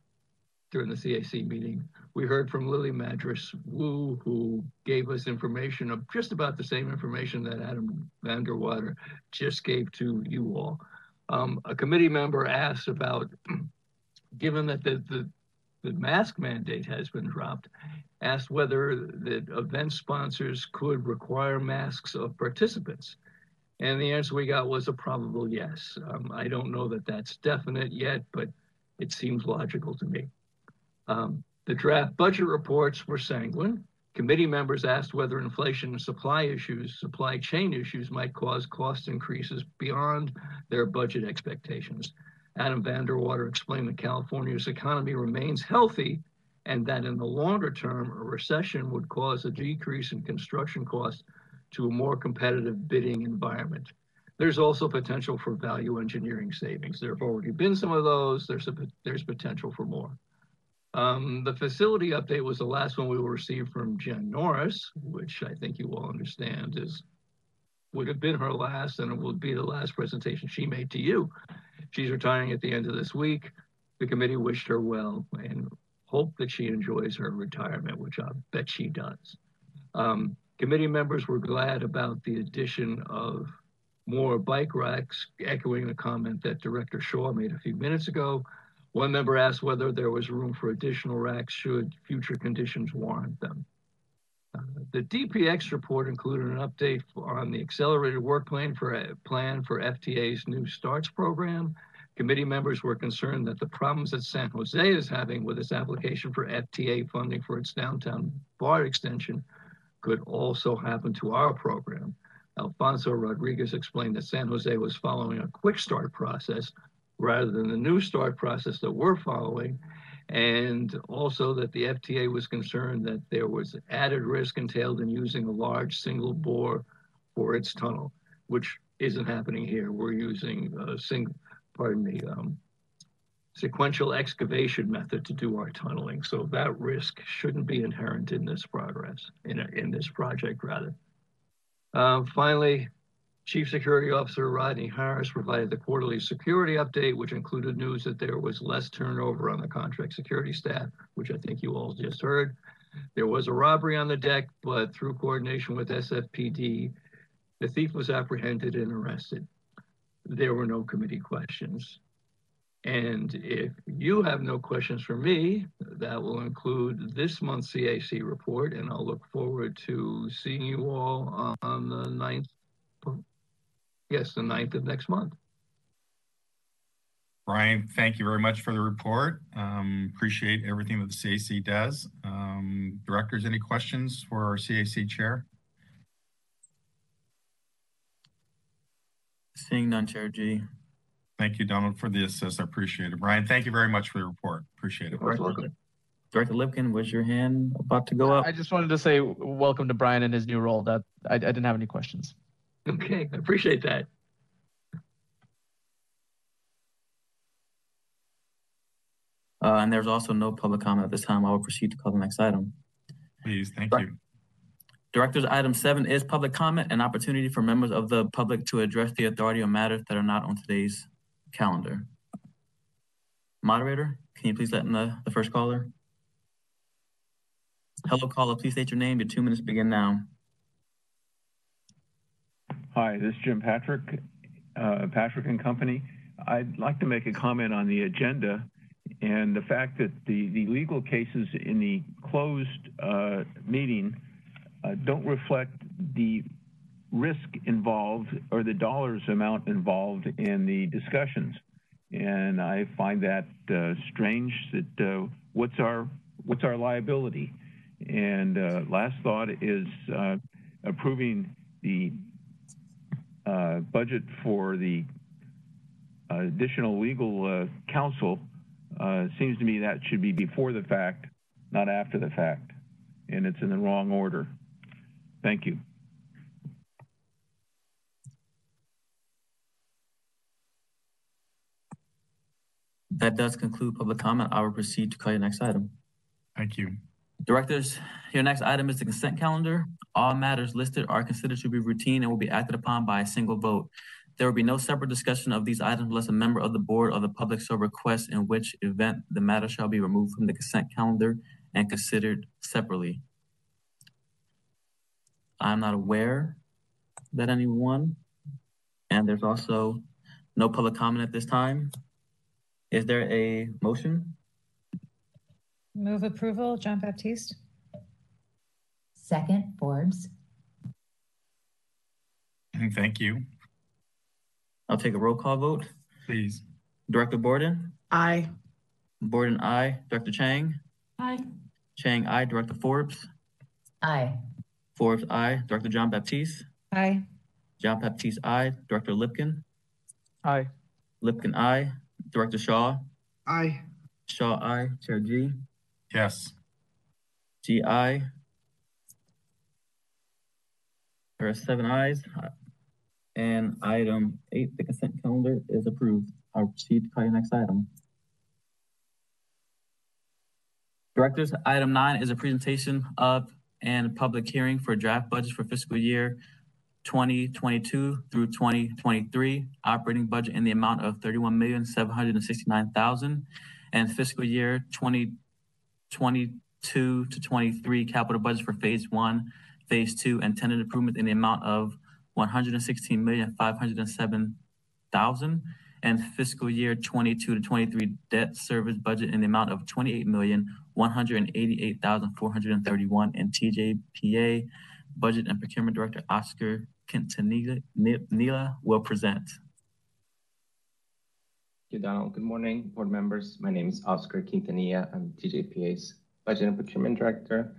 during the CAC meeting, we heard from Lily Madras Wu, who gave us information of just about the same information that Adam Vanderwater just gave to you all. A committee member asked about, given that the mask mandate has been dropped, asked whether the event sponsors could require masks of participants. And the answer we got was a probable yes. I don't know that that's definite yet, but it seems logical to me. The draft budget reports were sanguine. Committee members asked whether inflation and supply chain issues might cause cost increases beyond their budget expectations. Adam Vanderwater explained that California's economy remains healthy and that in the longer term, a recession would cause a decrease in construction costs to a more competitive bidding environment. There's also potential for value engineering savings. There have already been some of those. There's potential for more. The facility update was the last one we will receive from Jen Norris, which I think you all understand would have been her last, and it will be the last presentation she made to you. She's retiring at the end of this week. The committee wished her well and hope that she enjoys her retirement, which I bet she does. Committee members were glad about the addition of more bike racks, echoing the comment that Director Shaw made a few minutes ago. One member asked whether there was room for additional racks should future conditions warrant them. The DPX report included an update on the accelerated work plan for FTA's New Starts program. Committee members were concerned that the problems that San Jose is having with its application for FTA funding for its downtown bar extension could also happen to our program. Alfonso Rodriguez explained that San Jose was following a quick start process rather than the New Start process that we're following, and also that the FTA was concerned that there was added risk entailed in using a large single bore for its tunnel, which isn't happening here. We're using sequential excavation method to do our tunneling. So that risk shouldn't be inherent in this project rather. Finally, Chief Security Officer Rodney Harris provided the quarterly security update, which included news that there was less turnover on the contract security staff, which I think you all just heard. There was a robbery on the deck, but through coordination with SFPD, the thief was apprehended and arrested. There were no committee questions. And if you have no questions for me, that will include this month's CAC report, and I'll look forward to seeing you all on the 9th. Yes, the 9th of next month. Brian, thank you very much for the report. Appreciate everything that the CAC does. Directors, any questions for our CAC chair? Seeing none, Chair G. Thank you, Donald, for the assist. I appreciate it. Brian, thank you very much for your report. Appreciate it. Welcome. Director Lipkin, was your hand about to go up? I just wanted to say welcome to Brian in his new role. That I didn't have any questions. Okay, I appreciate that. And there's also no public comment at this time. I will proceed to call the next item. Please, thank you. Directors, item 7 is public comment, an opportunity for members of the public to address the authority on matters that are not on today's calendar. Moderator, can you please let in the first caller? Hello, caller. Please state your name. Your 2 minutes begin now. Hi, this is Jim Patrick, Patrick and Company. I'd like to make a comment on the agenda and the fact that the legal cases in the closed meeting don't reflect the risk involved or the dollars amount involved in the discussions, and I find that strange. That what's our liability? And last thought is approving the budget for the additional legal counsel seems to me that should be before the fact, not after the fact, and it's in the wrong order. Thank you. That does conclude public comment. I will proceed to call your next item. Thank you. Directors, your next item is the consent calendar. All matters listed are considered to be routine and will be acted upon by a single vote. There will be no separate discussion of these items unless a member of the board or the public so requests, in which event the matter shall be removed from the consent calendar and considered separately. I'm not aware that anyone, and there's also no public comment at this time. Is there a motion? Move approval, John Baptiste. Second, Forbes. Thank you. I'll take a roll call vote. Please. Director Borden? Aye. Borden, aye. Director Chang? Aye. Chang, aye. Director Forbes? Aye. Forbes, aye. Director John Baptiste? Aye. John Baptiste, aye. Director Lipkin? Aye. Lipkin, aye. Director Shaw? Aye. Shaw, aye. Chair G? Yes. G, aye. There are 7 ayes. And item 8, the consent calendar, is approved. I'll proceed to call your next item. Directors, item 9 is a presentation of and public hearing for draft budgets for fiscal year 2022 through 2023, operating budget in the amount of $31,769,000, and fiscal year 2022 to 23 capital budget for phase 1, phase 2, and tenant improvement in the amount of $116,507,000, and fiscal year 22 to 23 debt service budget in the amount of $28,188,431, and TJPA Budget and Procurement Director Oscar Quintanilla will present. Thank you, Donald. Good morning, board members. My name is Oscar Quintanilla. I'm TJPA's Budget and Procurement Director.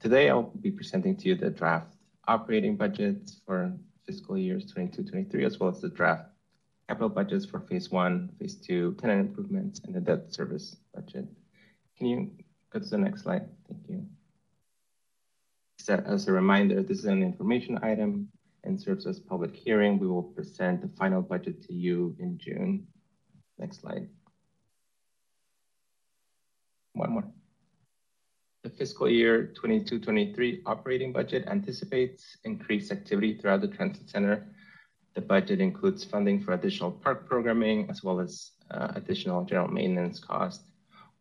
Today, I'll be presenting to you the draft operating budgets for fiscal years 22-23, as well as the draft capital budgets for phase 1, phase 2, tenant improvements, and the debt service budget. Can you go to the next slide? Thank you. As a reminder, this is an information item and serves as public hearing. We will present the final budget to you in June. Next slide. One more. The fiscal year 22-23 operating budget anticipates increased activity throughout the transit center. The budget includes funding for additional park programming as well as additional general maintenance costs.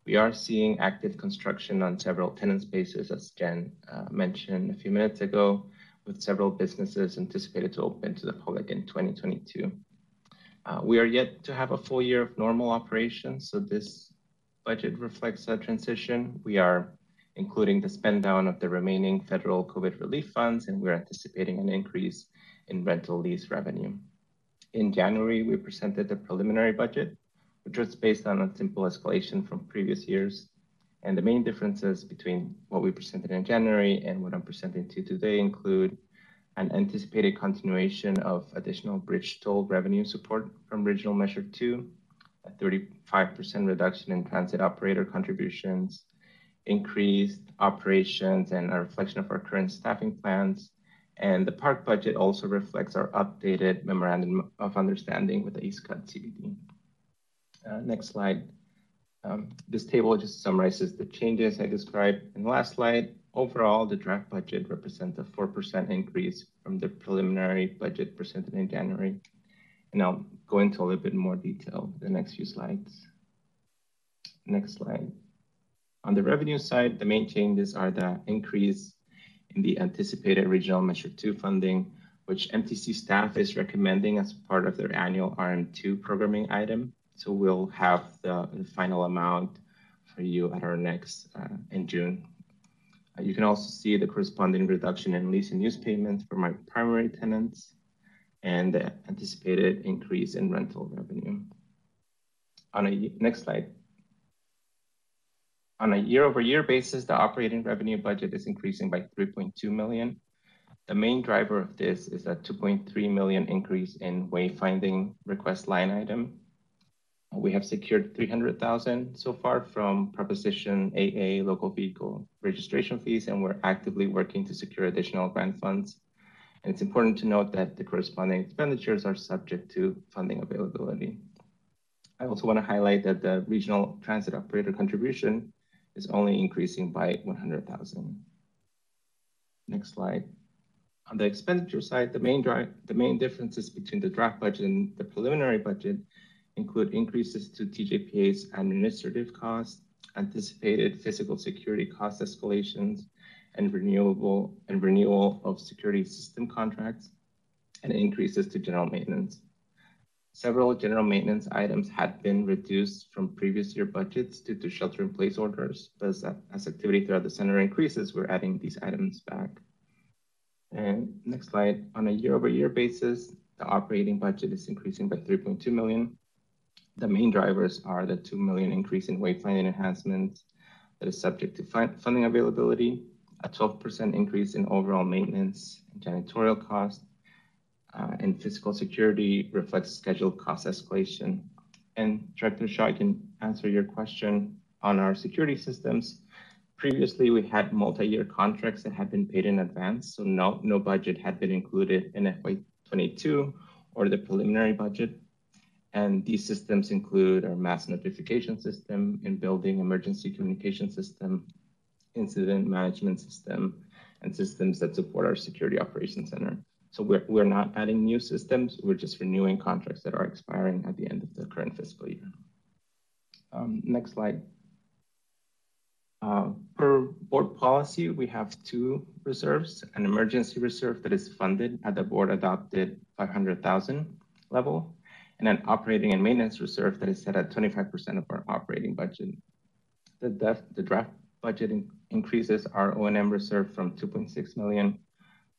We are seeing active construction on several tenant spaces, as Jen mentioned a few minutes ago, with several businesses anticipated to open to the public in 2022. We are yet to have a full year of normal operations, so this budget reflects that transition. We are including the spend down of the remaining federal COVID relief funds, and we're anticipating an increase in rental lease revenue. In January, we presented the preliminary budget, which was based on a simple escalation from previous years. And the main differences between what we presented in January and what I'm presenting to you today include an anticipated continuation of additional bridge toll revenue support from Regional Measure 2, a 35% reduction in transit operator contributions, increased operations and a reflection of our current staffing plans. And the park budget also reflects our updated memorandum of understanding with the East Cut CBD. Next slide. This table just summarizes the changes I described in the last slide. Overall, the draft budget represents a 4% increase from the preliminary budget presented in January. And I'll go into a little bit more detail in the next few slides. Next slide. On the revenue side, the main changes are the increase in the anticipated Regional Measure 2 funding, which MTC staff is recommending as part of their annual RM2 programming item. So we'll have the final amount for you at our next in June. You can also see the corresponding reduction in lease and use payments for my primary tenants and the anticipated increase in rental revenue. On a next slide. On a year-over-year basis, the operating revenue budget is increasing by 3.2 million. The main driver of this is a 2.3 million increase in wayfinding request line item. We have secured 300,000 so far from Proposition AA local vehicle registration fees, and we're actively working to secure additional grant funds. And it's important to note that the corresponding expenditures are subject to funding availability. I also want to highlight that the regional transit operator contribution is only increasing by 100,000. Next slide. On the expenditure side, the main differences between the draft budget and the preliminary budget include increases to TJPA's administrative costs, anticipated physical security cost escalations, and renewal of security system contracts, and increases to general maintenance. Several general maintenance items had been reduced from previous year budgets due to shelter-in-place orders, but as activity throughout the center increases, we're adding these items back. And next slide, on a year-over-year basis, the operating budget is increasing by 3.2 million. The main drivers are the 2 million increase in wayfinding enhancements that is subject to funding availability, a 12% increase in overall maintenance and janitorial costs, and physical security reflects scheduled cost escalation. And Director Shaw, I can answer your question on our security systems. Previously, we had multi-year contracts that had been paid in advance, so no budget had been included in FY22 or the preliminary budget. And these systems include our mass notification system, in-building emergency communication system, incident management system, and systems that support our security operations center. So we're not adding new systems, we're just renewing contracts that are expiring at the end of the current fiscal year. Next slide. Per board policy, we have two reserves, an emergency reserve that is funded at the board adopted 500,000 level, and an operating and maintenance reserve that is set at 25% of our operating budget. The draft budget increases our O&M reserve from 2.6 million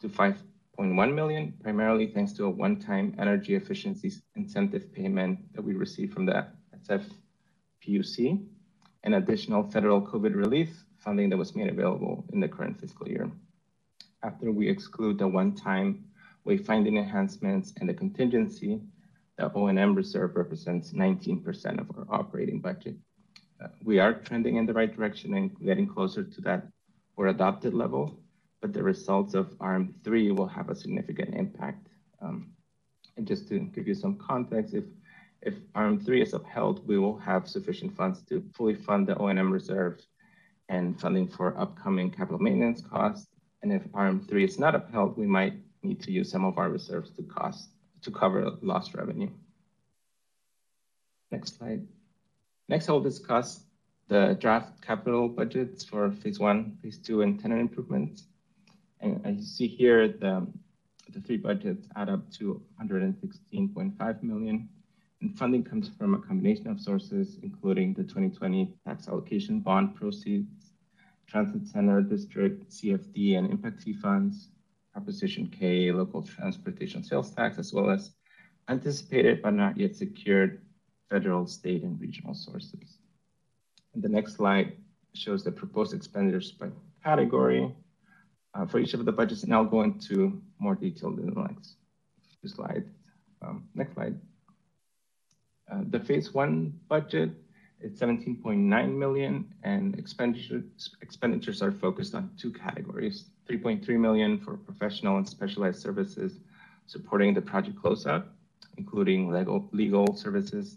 to 5.1 million, primarily thanks to a one-time energy efficiency incentive payment that we received from the SFPUC and additional federal COVID relief funding that was made available in the current fiscal year. After we exclude the one-time wayfinding enhancements and the contingency, the O&M reserve represents 19% of our operating budget. We are trending in the right direction and getting closer to that or adopted level, but the results of RM3 will have a significant impact. And just to give you some context, if If RM3 is upheld, we will have sufficient funds to fully fund the O&M reserve and funding for upcoming capital maintenance costs. And if RM3 is not upheld, we might need to use some of our reserves to cover lost revenue. Next slide. Next, I will discuss the draft capital budgets for phase one, phase two, and tenant improvements. And as you see here, the three budgets add up to 116.5 million. And funding comes from a combination of sources, including the 2020 tax allocation bond proceeds, transit center district, CFD and impact fee funds, Proposition K, local transportation sales tax, as well as anticipated but not yet secured federal, state, and regional sources. And the next slide shows the proposed expenditures by category for each of the budgets, and I'll go into more detail in the next few slides. Next slide. The phase one budget is 17.9 million, and expenditures are focused on two categories: 3.3 million for professional and specialized services supporting the project closeout, including legal services,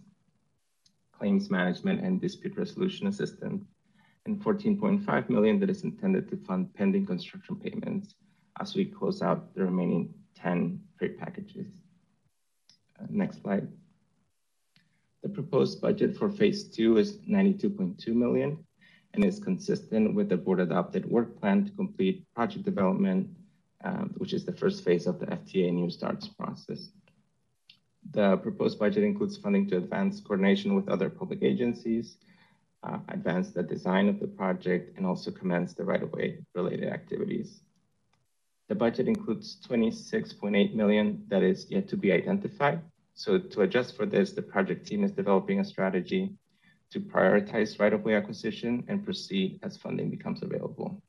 claims management, and dispute resolution assistance, and 14.5 million that is intended to fund pending construction payments as we close out the remaining 10 freight packages. Next slide. The proposed budget for phase two is 92.2 million and is consistent with the board adopted work plan to complete project development, which is the first phase of the FTA New Starts process. The proposed budget includes funding to advance coordination with other public agencies, advance the design of the project, and also commence the right-of-way related activities. The budget includes 26.8 million that is yet to be identified. So to adjust for this, the project team is developing a strategy to prioritize right-of-way acquisition and proceed as funding becomes available.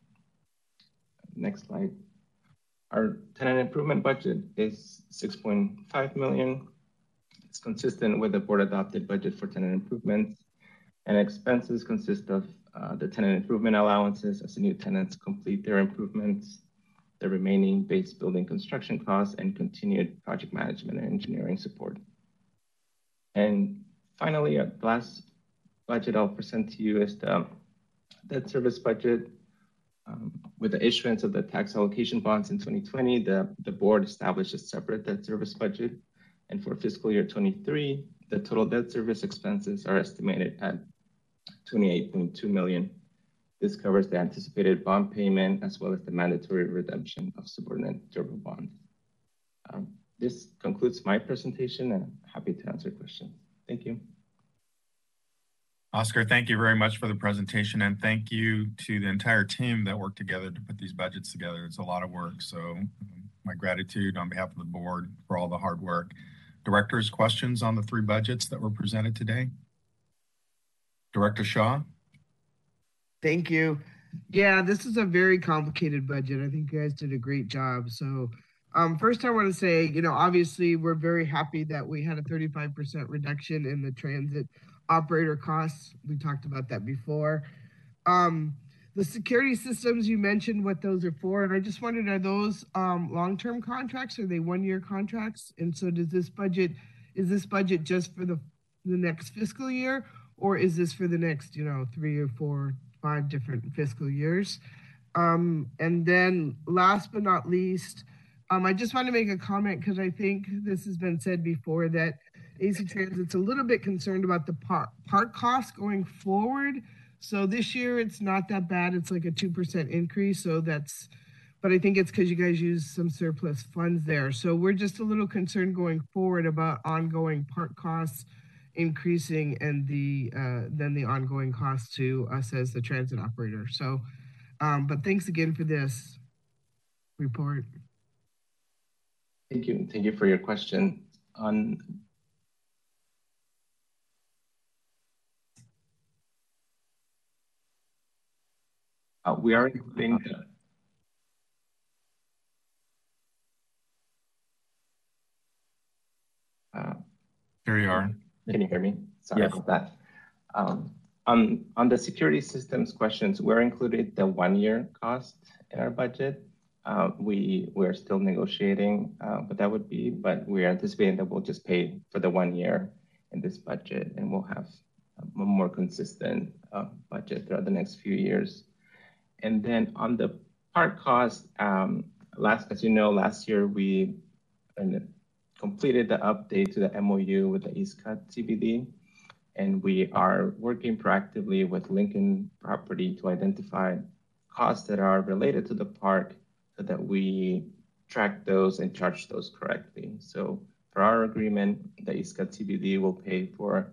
Next slide. Our tenant improvement budget is 6.5 million. It's consistent with the board adopted budget for tenant improvements, and expenses consist of the tenant improvement allowances as the new tenants complete their improvements, the remaining base building construction costs, and continued project management and engineering support. And finally, our last budget I'll present to you is the debt service budget. With the issuance of the tax allocation bonds in 2020, the board established a separate debt service budget. And for fiscal year 23, the total debt service expenses are estimated at 28.2 million. This covers the anticipated bond payment as well as the mandatory redemption of subordinate durable bonds. This concludes my presentation, and I'm happy to answer questions. Thank you. Oscar, thank you very much for the presentation, and thank you to the entire team that worked together to put these budgets together. It's a lot of work, so my gratitude on behalf of the board for all the hard work. Directors, questions on the three budgets that were presented today? Director Shaw? Thank you. Yeah, this is a very complicated budget. I think you guys did a great job. So first I want to say, you know, obviously we're very happy that we had a 35% reduction in the transit operator costs. We talked about that before. The security systems, you mentioned what those are for. And I just wondered, are those long-term contracts? Are they one-year contracts? And so does this budget, is this budget just for the next fiscal year? Or is this for the next, you know, 3 or 4 or 5 different fiscal years? And then last but not least, I just want to make a comment because I think this has been said before that AC Transit's a little bit concerned about the park costs going forward. So this year it's not that bad. It's like a 2% increase. So that's, but I think it's because you guys use some surplus funds there. So we're just a little concerned going forward about ongoing park costs increasing and the then the ongoing cost to us as the transit operator. So, but thanks again for this report. Thank you. Thank you for your question. We are including the here you are. Can you hear me? Sorry about that. On the security systems questions, we're included the one-year cost in our budget. We're still negotiating what that would be, but we're anticipating that we'll just pay for the 1 year in this budget, and we'll have a more consistent budget throughout the next few years. And then on the part cost, as you know, last year we completed the update to the MOU with the East Cut CBD, and we are working proactively with Lincoln Property to identify costs that are related to the park so that we track those and charge those correctly. So for our agreement, the East Cut CBD will pay for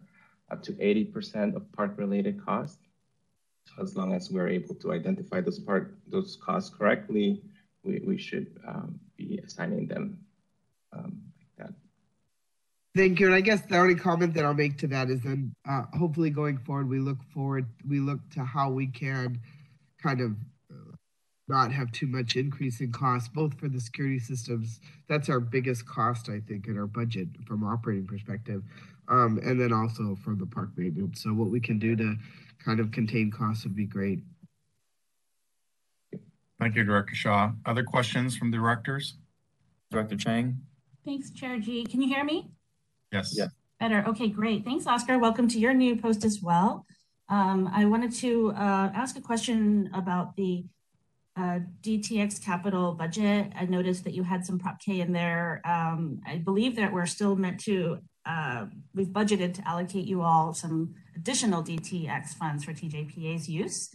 up to 80% of park-related costs. So as long as we're able to identify those costs correctly, we should be assigning them like that. Thank you. And I guess the only comment that I'll make to that is then hopefully going forward, we look to how we can kind of not have too much increase in costs, both for the security systems. That's our biggest cost, I think, in our budget from operating perspective, and then also from the park maintenance. So what we can do to kind of contain costs would be great. Thank you, Director Shaw. Other questions from the directors? Director Chang. Thanks, Chair G. Can you hear me? Yes. Yeah. Better. Okay, great. Thanks, Oscar. Welcome to your new post as well. I wanted to ask a question about the DTX capital budget. I noticed that you had some Prop K in there. I believe that we're still meant to, we've budgeted to allocate you all some additional DTX funds for TJPA's use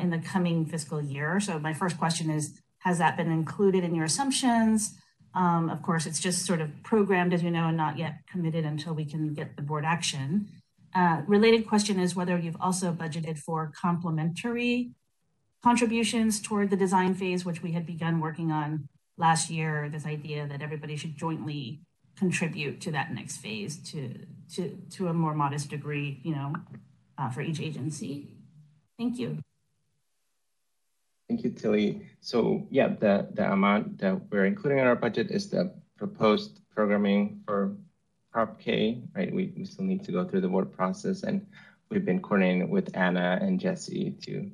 in the coming fiscal year. So my first question is, has that been included in your assumptions? Of course, it's just sort of programmed, as you know, and not yet committed until we can get the board action. Related question is whether you've also budgeted for complementary contributions toward the design phase, which we had begun working on last year, this idea that everybody should jointly contribute to that next phase to a more modest degree, you know, for each agency. Thank you. Thank you, Tilly. So yeah, the amount that we're including in our budget is the proposed programming for Prop K, right? We still need to go through the board process, and we've been coordinating with Anna and Jesse to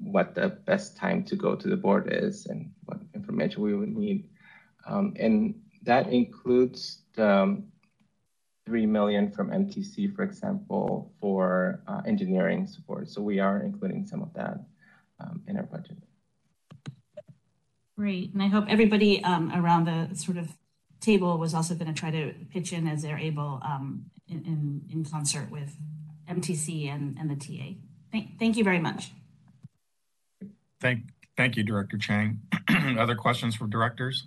what the best time to go to the board is and what information we would need. And that includes the $3 million from MTC, for example, for engineering support. So we are including some of that in our budget. Great, and I hope everybody around the sort of table was also going to try to pitch in as they're able in concert with MTC and the TA. Thank you very much. Thank you, Director Chang. Other questions from directors?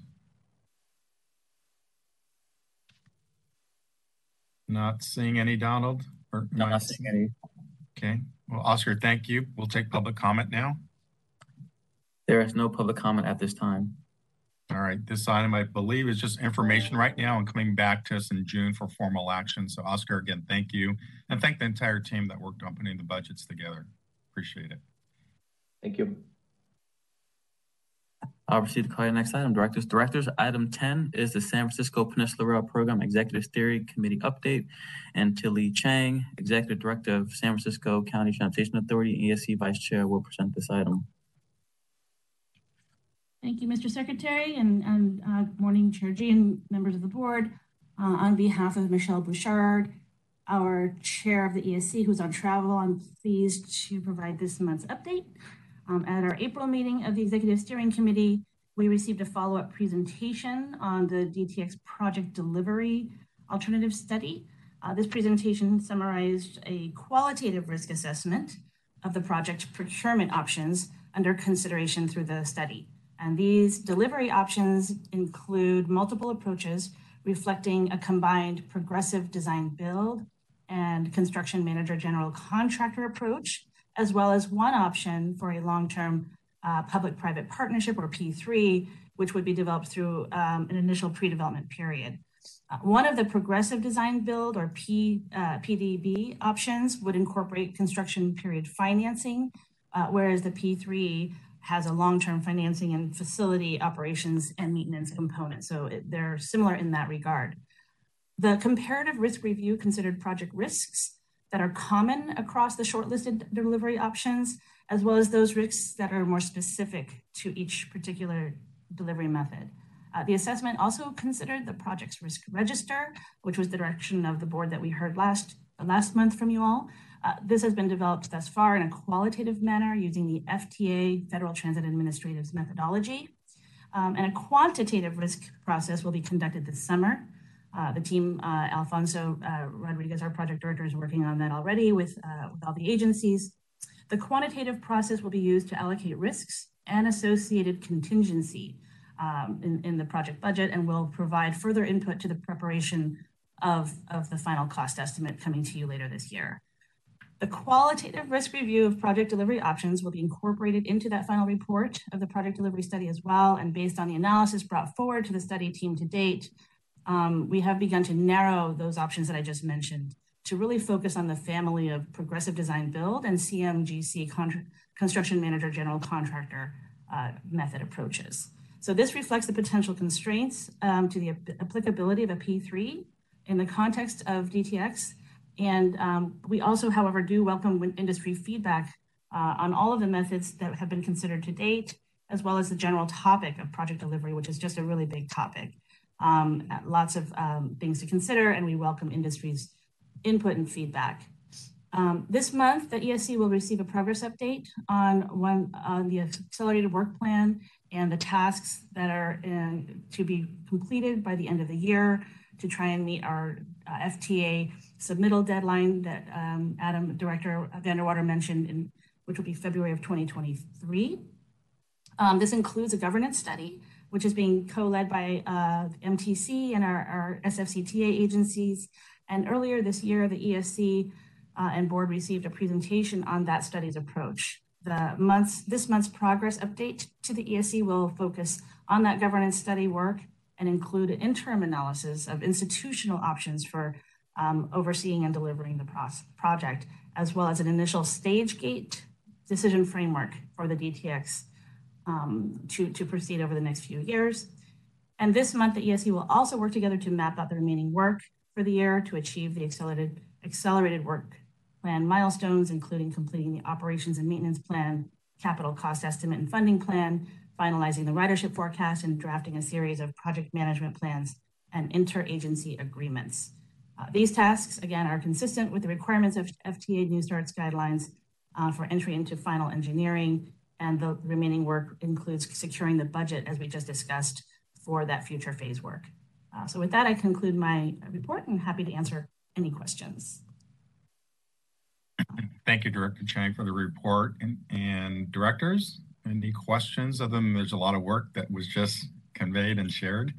Not seeing any, Donald? Or not seeing any. Okay. Well, Oscar, thank you. We'll take public comment now. There is no public comment at this time. All right. This item, I believe, is just information right now and coming back to us in June for formal action. So, Oscar, again, thank you. And thank the entire team that worked on putting the budgets together. Appreciate it. Thank you. I'll proceed to call your next item, directors. Directors, item 10 is the San Francisco Peninsula Rail Program Executive Steering Committee update. And Tilly Chang, Executive Director of San Francisco County Transportation Authority, ESC Vice Chair, will present this item. Thank you, Mr. Secretary, and morning, Chair G and members of the board. On behalf of Michelle Bouchard, our chair of the ESC, who's on travel, I'm pleased to provide this month's update. At our April meeting of the Executive Steering Committee, we received a follow-up presentation on the DTX Project Delivery Alternative Study. This presentation summarized a qualitative risk assessment of the project procurement options under consideration through the study. And these delivery options include multiple approaches reflecting a combined progressive design build and construction manager general contractor approach, as well as one option for a long-term public-private partnership, or P3, which would be developed through an initial pre-development period. One of the progressive design build, or PDB options, would incorporate construction period financing, whereas the P3 has a long-term financing and facility operations and maintenance component. So they're similar in that regard. The comparative risk review considered project risks that are common across the shortlisted delivery options, as well as those risks that are more specific to each particular delivery method. The assessment also considered the project's risk register, which was the direction of the board that we heard last month from you all. This has been developed thus far in a qualitative manner using the FTA, Federal Transit Administrative's methodology. And a quantitative risk process will be conducted this summer. The team, Alfonso Rodriguez, our project director, is working on that already with all the agencies. The quantitative process will be used to allocate risks and associated contingency in the project budget, and will provide further input to the preparation of the final cost estimate coming to you later this year. The qualitative risk review of project delivery options will be incorporated into that final report of the project delivery study as well. And based on the analysis brought forward to the study team to date, we have begun to narrow those options that I just mentioned to really focus on the family of progressive design build and CMGC construction manager general contractor method approaches. So this reflects the potential constraints to the applicability of a P3 in the context of DTX. And we also, however, do welcome industry feedback on all of the methods that have been considered to date, as well as the general topic of project delivery, which is just a really big topic. Lots of things to consider, and we welcome industry's input and feedback. This month, the ESC will receive a progress update on the accelerated work plan and the tasks that are to be completed by the end of the year to try and meet our FTA submittal deadline that Adam, Director Vanderwater, mentioned, which will be February of 2023. This includes a governance study, which is being co-led by MTC and our SFCTA agencies. And earlier this year, the ESC and board received a presentation on that study's approach. This month's progress update to the ESC will focus on that governance study work and include an interim analysis of institutional options for overseeing and delivering the project, as well as an initial stage gate decision framework for the DTX to proceed over the next few years. And this month, the ESC will also work together to map out the remaining work for the year to achieve the accelerated work plan milestones, including completing the operations and maintenance plan, capital cost estimate and funding plan, finalizing the ridership forecast, and drafting a series of project management plans and interagency agreements. These tasks, again, are consistent with the requirements of FTA New Starts guidelines for entry into final engineering, and the remaining work includes securing the budget, as we just discussed, for that future phase work. So with that, I conclude my report and happy to answer any questions. Thank you, Director Chang, for the report. And directors, any questions of them? There's a lot of work that was just conveyed and shared.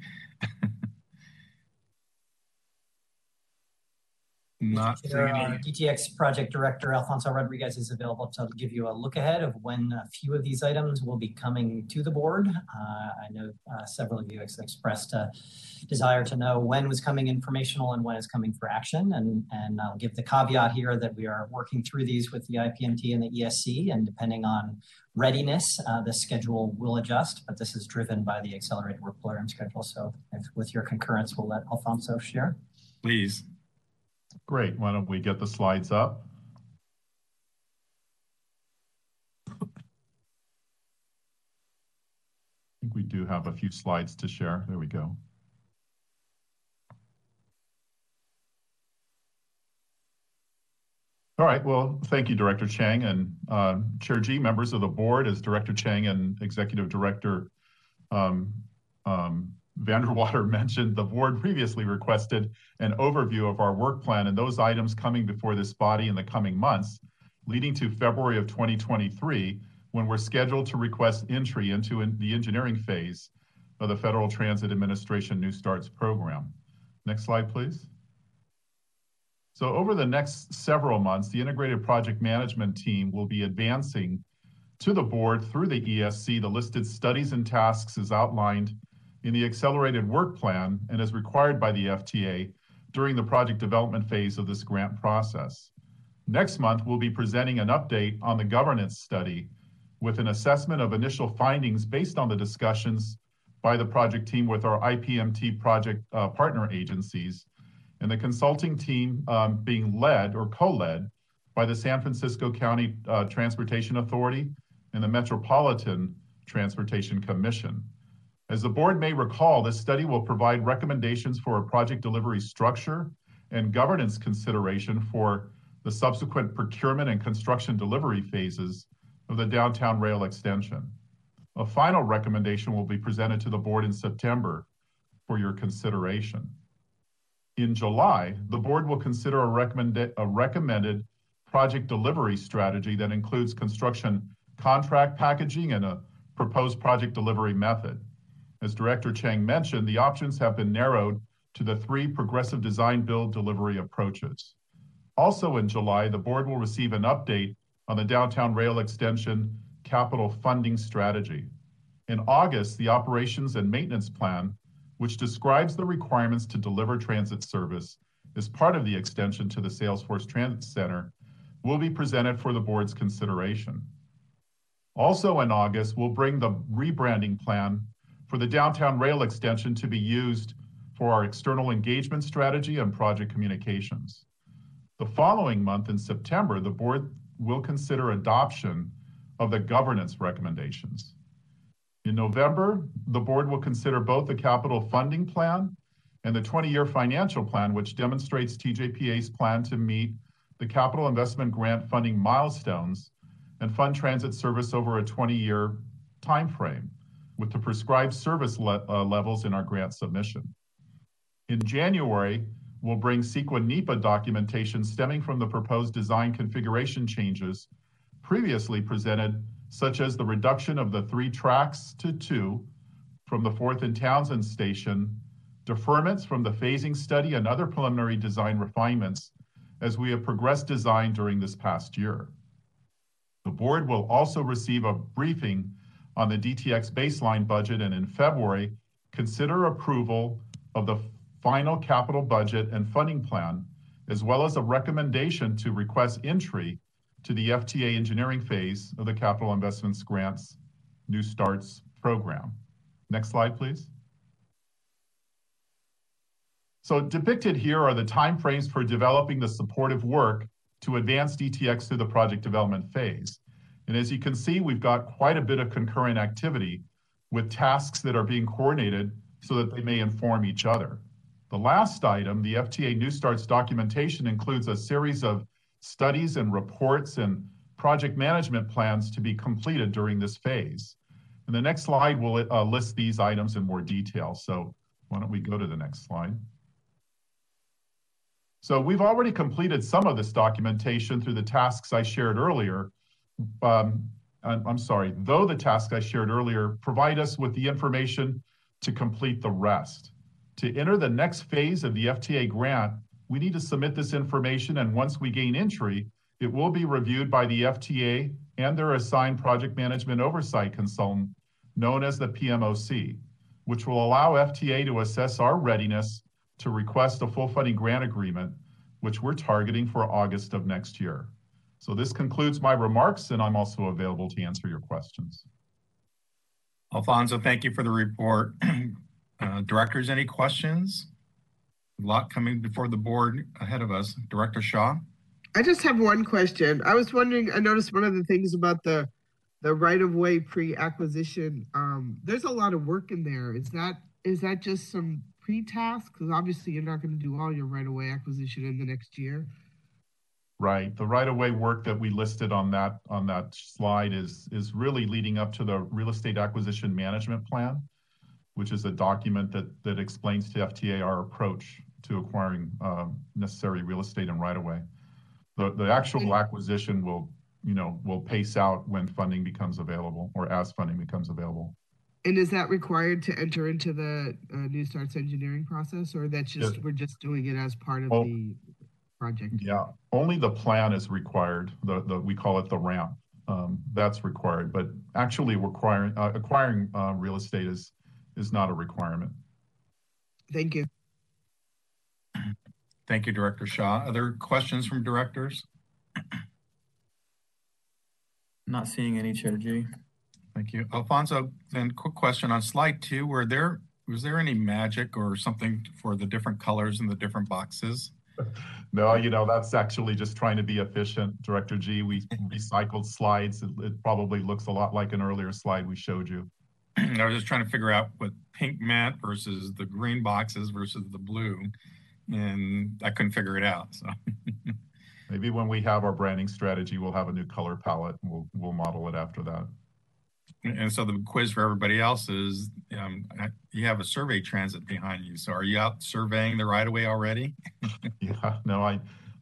Not DTX Project Director Alfonso Rodriguez is available to give you a look ahead of when a few of these items will be coming to the board. I know several of you expressed a desire to know when was coming informational and when is coming for action. And I'll give the caveat here that we are working through these with the IPMT and the ESC, and depending on readiness, the schedule will adjust, but this is driven by the accelerated work program schedule. So if, with your concurrence, we'll let Alfonso share. Please. Great. Why don't we get the slides up? I think we do have a few slides to share. There we go. All right. Well, thank you, Director Chang and Chair G, members of the board. As Director Chang and Executive Director Vanderwater mentioned, the board previously requested an overview of our work plan and those items coming before this body in the coming months, leading to February of 2023, when we're scheduled to request entry into the engineering phase of the Federal Transit Administration New Starts program. Next slide, please. So over the next several months, the Integrated Project Management Team will be advancing to the board through the ESC the listed studies and tasks as outlined in the accelerated work plan and as required by the FTA during the project development phase of this grant process. Next month, we'll be presenting an update on the governance study with an assessment of initial findings based on the discussions by the project team with our IPMT project partner agencies, and the consulting team being led or co-led by the San Francisco County Transportation Authority and the Metropolitan Transportation Commission. As the board may recall, this study will provide recommendations for a project delivery structure and governance consideration for the subsequent procurement and construction delivery phases of the downtown rail extension. A final recommendation will be presented to the board in September for your consideration. In July, the board will consider a recommended project delivery strategy that includes construction contract packaging and a proposed project delivery method. As Director Chang mentioned, the options have been narrowed to the three progressive design build delivery approaches. Also in July, the board will receive an update on the downtown rail extension capital funding strategy. In August, the operations and maintenance plan, which describes the requirements to deliver transit service as part of the extension to the Salesforce Transit Center, will be presented for the board's consideration. Also in August, we'll bring the rebranding plan for the downtown rail extension to be used for our external engagement strategy and project communications. The following month in September, the board will consider adoption of the governance recommendations. In November, the board will consider both the capital funding plan and the 20-year financial plan, which demonstrates TJPA's plan to meet the capital investment grant funding milestones and fund transit service over a 20-year timeframe with the prescribed service levels in our grant submission. In January, we'll bring CEQA NEPA documentation stemming from the proposed design configuration changes previously presented, such as the reduction of the 3 tracks to 2 from the 4th and Townsend Station, deferments from the phasing study and other preliminary design refinements as we have progressed design during this past year. The board will also receive a briefing on the DTX baseline budget and in February, consider approval of the final capital budget and funding plan, as well as a recommendation to request entry to the FTA engineering phase of the Capital Investments Grants New Starts program. Next slide, please. So depicted here are the timeframes for developing the supportive work to advance DTX through the project development phase. And as you can see, we've got quite a bit of concurrent activity with tasks that are being coordinated so that they may inform each other. The last item, the FTA New Starts documentation, includes a series of studies and reports and project management plans to be completed during this phase. And the next slide will list these items in more detail. So why don't we go to the next slide? So we've already completed some of this documentation through the tasks I shared earlier. Though the tasks I shared earlier provide us with the information to complete the rest. To enter the next phase of the FTA grant, we need to submit this information, and once we gain entry, it will be reviewed by the FTA and their assigned project management oversight consultant, known as the PMOC, which will allow FTA to assess our readiness to request a full funding grant agreement, which we're targeting for August of next year. So this concludes my remarks, and I'm also available to answer your questions. Alfonso, thank you for the report. Directors, any questions? A lot coming before the board ahead of us. Director Shaw? I just have one question. I was wondering, I noticed one of the things about the right-of-way pre-acquisition, there's a lot of work in there. Is that just some pre-task? Because obviously you're not going to do all your right-of-way acquisition in the next year. Right. The right-of-way work that we listed on that slide is really leading up to the Real Estate Acquisition Management Plan, which is a document that explains to FTA our approach to acquiring necessary real estate and right-of-way. The actual acquisition will pace out when funding becomes available or as funding becomes available. And is that required to enter into the New Starts engineering process, or that's just we're just doing it as part of the project? Yeah, only the plan is required. We call it the ramp. That's required, but actually acquiring real estate is not a requirement. Thank you. Thank you, Director Shaw. Other questions from directors? Not seeing any, Chair G. Thank you. Alfonso, then quick question on slide 2, was there any magic or something for the different colors in the different boxes? No, that's actually just trying to be efficient, Director G. We recycled slides. It probably looks a lot like an earlier slide we showed you. I was just trying to figure out what pink mat versus the green boxes versus the blue, and I couldn't figure it out. So maybe when we have our branding strategy, we'll have a new color palette and we'll model it after that. And so the quiz for everybody else is, you have a survey transit behind you. So are you out surveying the right-of-way already? Yeah, no,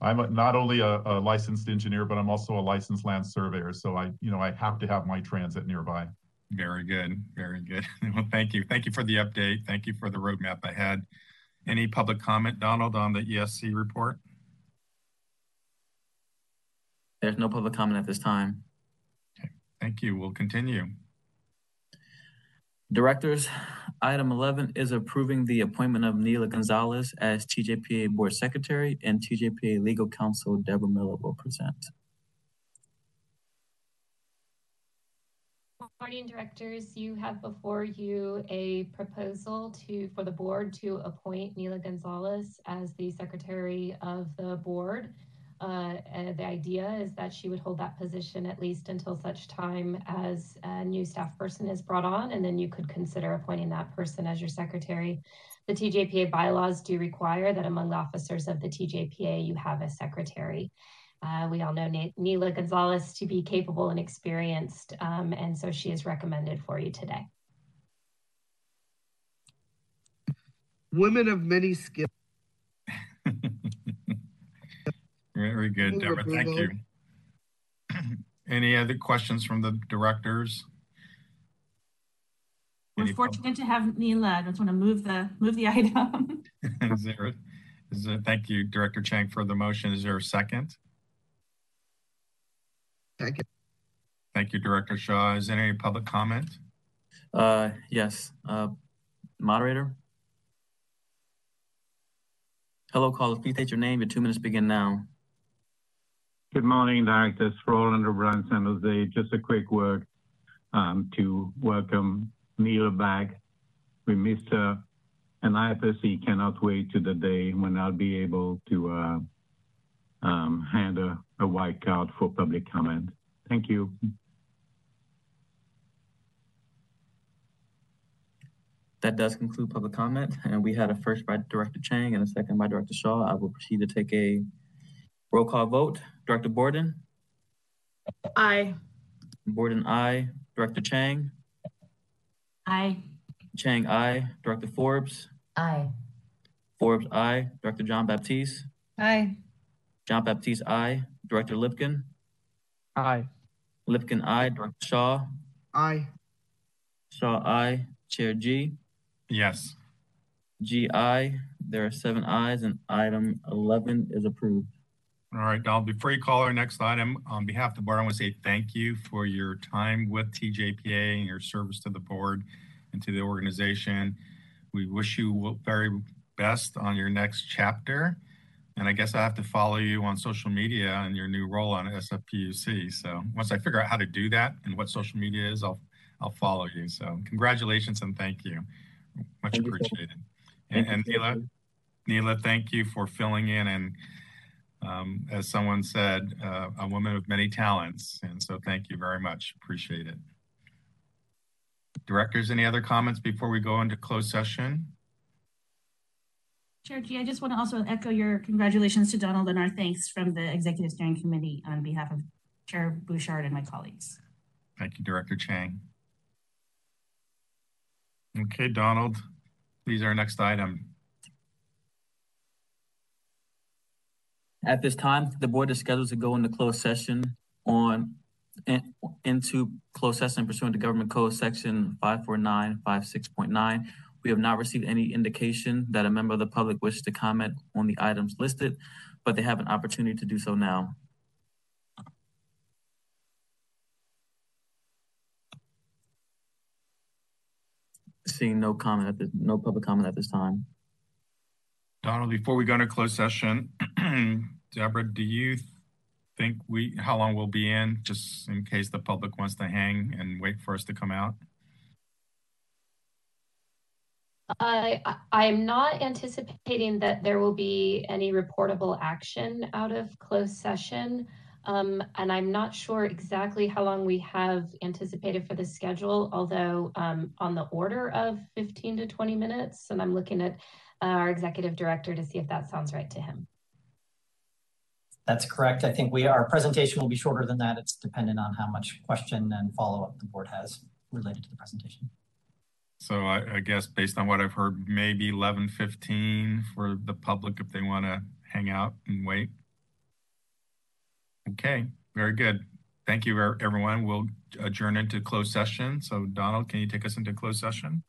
I'm not only a licensed engineer, but I'm also a licensed land surveyor. So I have to have my transit nearby. Very good. Very good. Well, thank you. Thank you for the update. Thank you for the roadmap ahead. Any public comment, Donald, on the ESC report? There's no public comment at this time. Okay. Thank you. We'll continue. Directors, item 11 is approving the appointment of Nila Gonzalez as TJPA Board Secretary, and TJPA Legal Counsel Deborah Miller will present. Good morning, directors. You have before you a proposal for the board to appoint Nila Gonzalez as the Secretary of the board. The idea is that she would hold that position at least until such time as a new staff person is brought on, and then you could consider appointing that person as your secretary. The TJPA bylaws do require that among the officers of the TJPA, you have a secretary. We all know Nila Gonzalez to be capable and experienced, and so she is recommended for you today. Women of many skills. Very good, Deborah. Thank you. Any other questions from the directors? We're fortunate to have Nila. I just want to move the item. Thank you, Director Chang, for the motion. Is there a second? Second. Thank you, Director Shaw. Is there any public comment? Yes. Moderator. Hello, callers. Please state your name. Your 2 minutes begin now. Good morning, directors. Roland O'Brien, San Jose. Just a quick word to welcome Nila back. We missed her, and IFSC cannot wait to the day when I'll be able to hand her a white card for public comment. Thank you. That does conclude public comment, and we had a first by Director Chang and a second by Director Shaw. I will proceed to take a roll call vote. Director Borden? Aye. Borden, aye. Director Chang? Aye. Chang, aye. Director Forbes? Aye. Forbes, aye. Director John Baptiste? Aye. John Baptiste, aye. Director Lipkin? Aye. Lipkin, aye. Director Shaw? Aye. Shaw, aye. Chair G? Yes. GI, there are 7 ayes, and item 11 is approved. All right, Donald, before you call our next item, on behalf of the board, I want to say thank you for your time with TJPA and your service to the board and to the organization. We wish you very best on your next chapter. And I guess I have to follow you on social media and your new role on SFPUC. So once I figure out how to do that and what social media is, I'll follow you. So congratulations and thank you. Much appreciated. And Nila, thank you for filling in. And as someone said, a woman of many talents. And so thank you very much. Appreciate it. Directors, any other comments before we go into closed session? Chair G, I just want to also echo your congratulations to Donald and our thanks from the Executive Steering Committee on behalf of Chair Bouchard and my colleagues. Thank you, Director Chang. Okay, Donald, please, our next item. At this time, the board is scheduled to go into closed session pursuant to Government Code Section 54956.9. We have not received any indication that a member of the public wishes to comment on the items listed, but they have an opportunity to do so now. Seeing no public comment at this time. Donald, before we go into closed session, Deborah, do you think how long we'll be in, just in case the public wants to hang and wait for us to come out? I'm not anticipating that there will be any reportable action out of closed session. And I'm not sure exactly how long we have anticipated for the schedule, although on the order of 15 to 20 minutes, and I'm looking at our executive director to see if that sounds right to him. That's correct. I think our presentation will be shorter than that. It's dependent on how much question and follow-up the board has related to the presentation. So I guess based on what I've heard, maybe 11:15 for the public if they want to hang out and wait. Okay, very good. Thank you, everyone. We'll adjourn into closed session. So Donald, can you take us into closed session?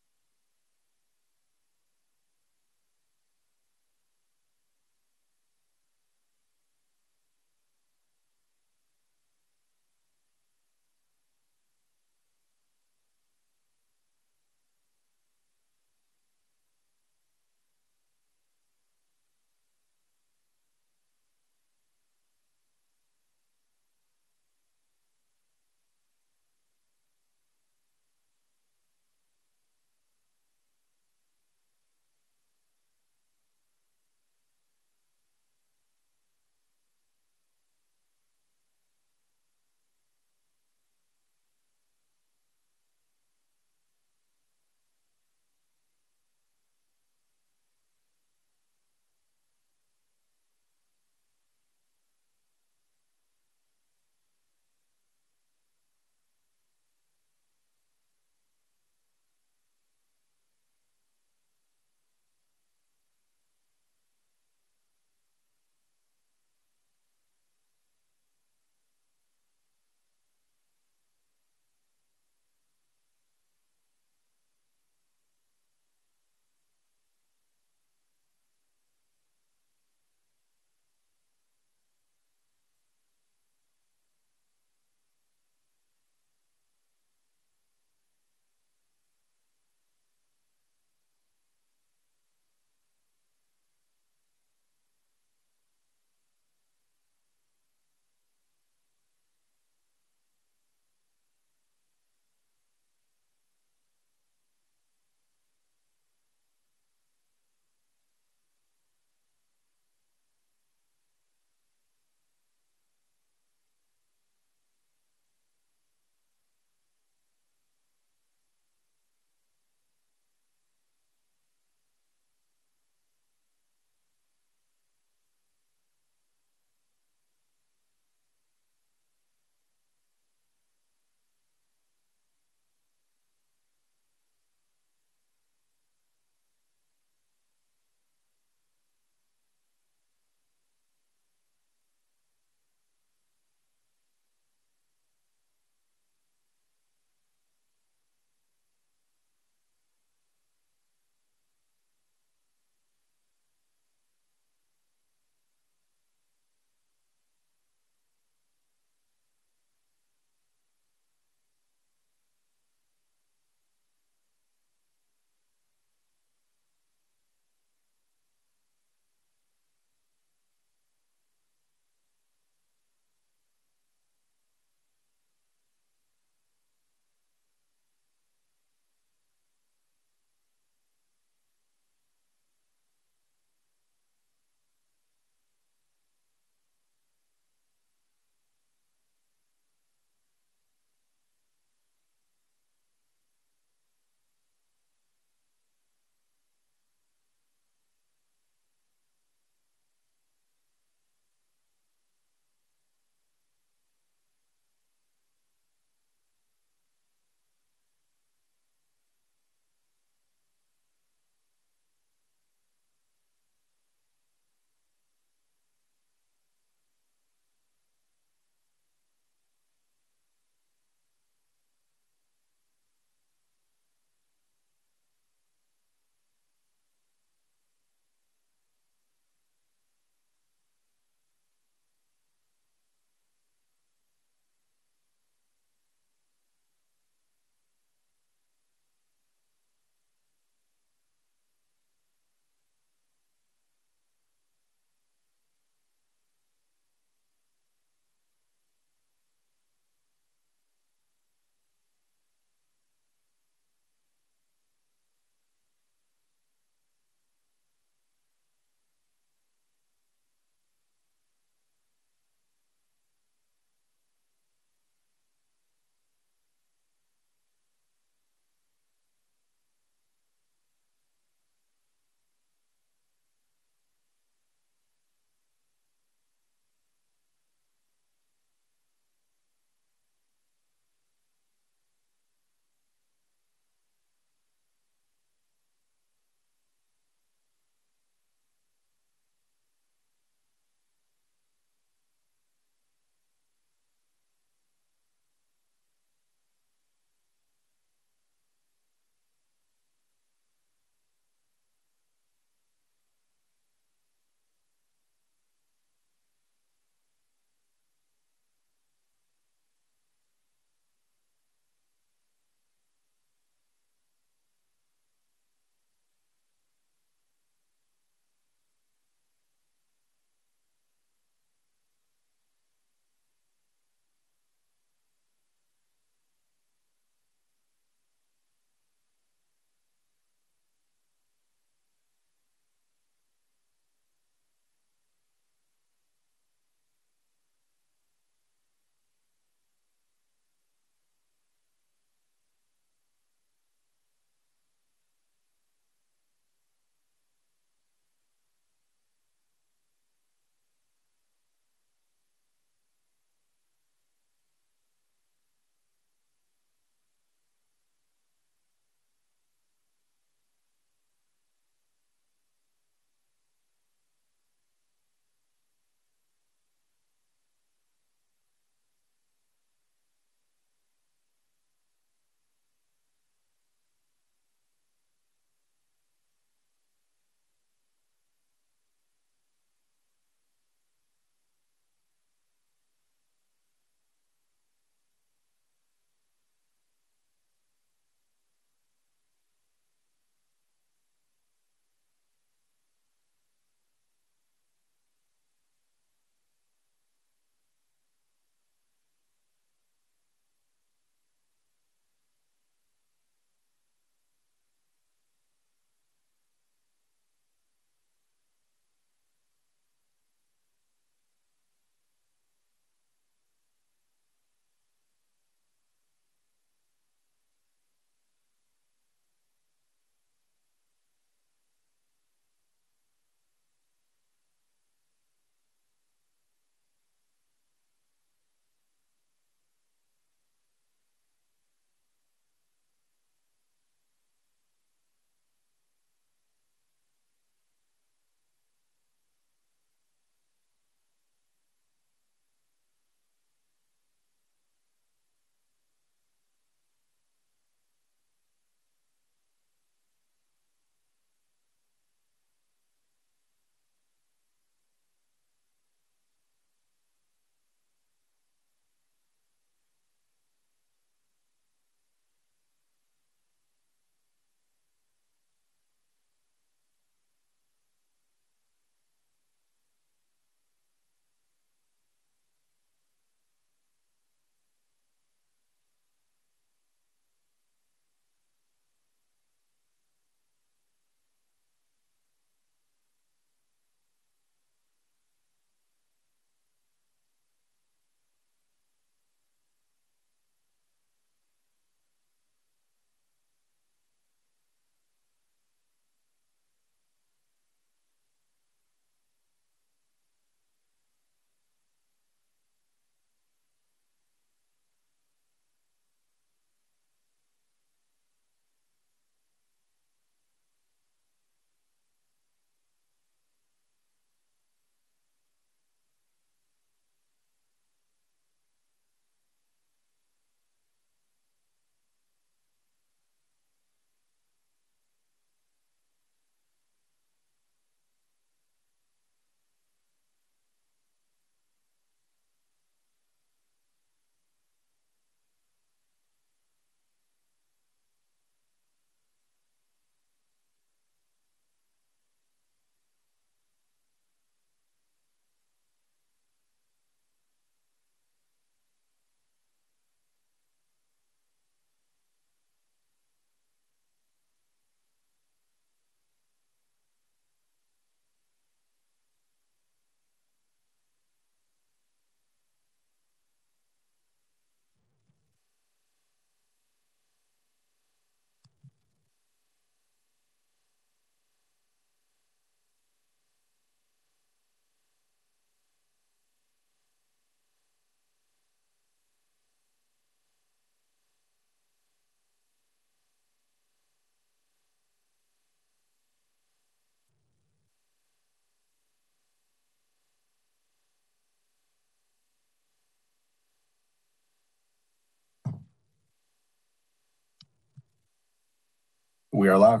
We are live.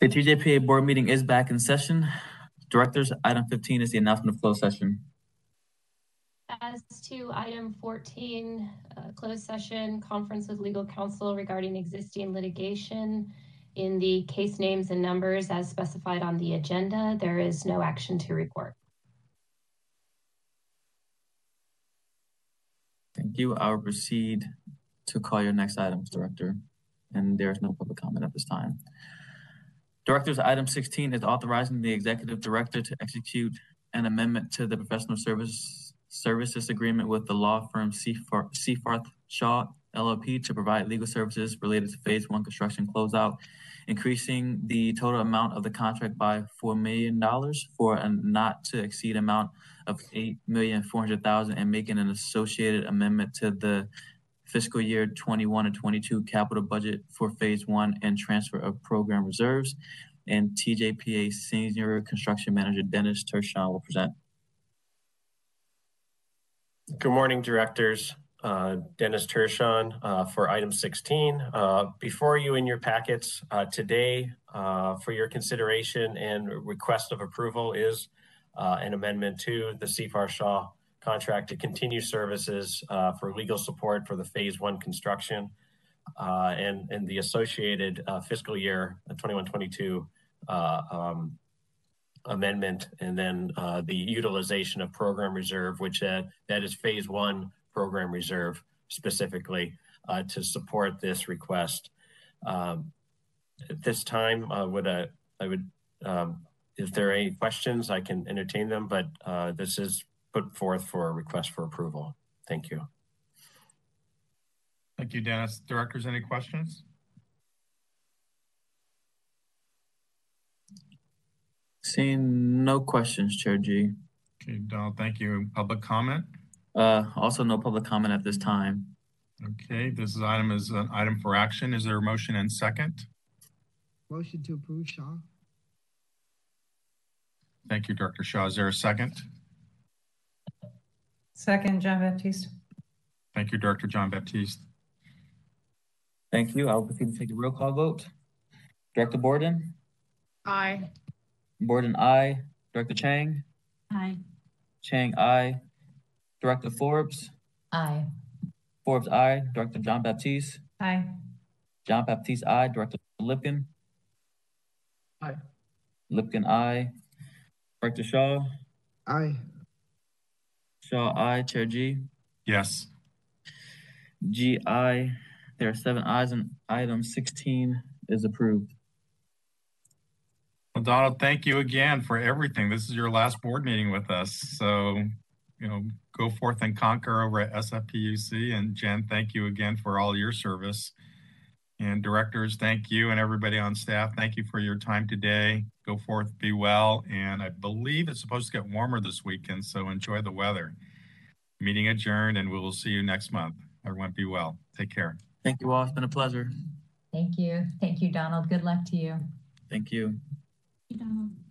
The TJPA board meeting is back in session. Directors, item 15 is the announcement of closed session. As to item 14, closed session conference with legal counsel regarding existing litigation in the case names and numbers as specified on the agenda. There is no action to report. Thank you. I'll proceed to call your next items, Director. And there's no public comment at this time. Directors, item 16 is authorizing the Executive Director to execute an amendment to the Professional Services Agreement with the law firm Seaforth Shaw LLP to provide legal services related to phase one construction closeout, increasing the total amount of the contract by $4 million for a not to exceed amount of $8,400,000 and making an associated amendment to the fiscal year 21 and 22 capital budget for phase one and transfer of program reserves. And TJPA Senior Construction Manager Dennis Tershon will present. Good morning, directors. Dennis Tershon for item 16. Before you in your packets today for your consideration and request of approval is an amendment to the Seaforth Shaw contract to continue services for legal support for the phase one construction and the associated fiscal year 21-22 amendment, and then the utilization of program reserve, which that is phase one program reserve specifically to support this request. At this time, if there are any questions, I can entertain them, but this is put forth for a request for approval. Thank you. Thank you, Dennis. Directors, any questions? Seeing no questions, Chair G. Okay, Donald, thank you. Public comment? Also no public comment at this time. Okay, this item is an item for action. Is there a motion and second? Motion to approve, Shaw. Thank you, Director Shaw. Is there a second? Second, John Baptiste. Thank you, Director John Baptiste. Thank you. I'll proceed to take a roll call vote. Director Borden? Aye. Borden, aye. Director Chang? Aye. Chang, aye. Director Forbes? Aye. Forbes, aye. Director John Baptiste? Aye. John Baptiste, aye. Director Lipkin? Aye. Lipkin, aye. Director Shaw? Aye. Shaw, aye. Chair G? Yes. G, aye. There are 7 ayes, and item 16 is approved. Well, Donald, thank you again for everything. This is your last board meeting with us. So, you know, go forth and conquer over at SFPUC. And Jen, thank you again for all your service. And directors, thank you. And everybody on staff, thank you for your time today. Go forth, be well. And I believe it's supposed to get warmer this weekend, so enjoy the weather. Meeting adjourned, and we will see you next month. Everyone be well. Take care. Thank you all. It's been a pleasure. Thank you. Thank you, Donald. Good luck to you. Thank you. Thank you, Donald.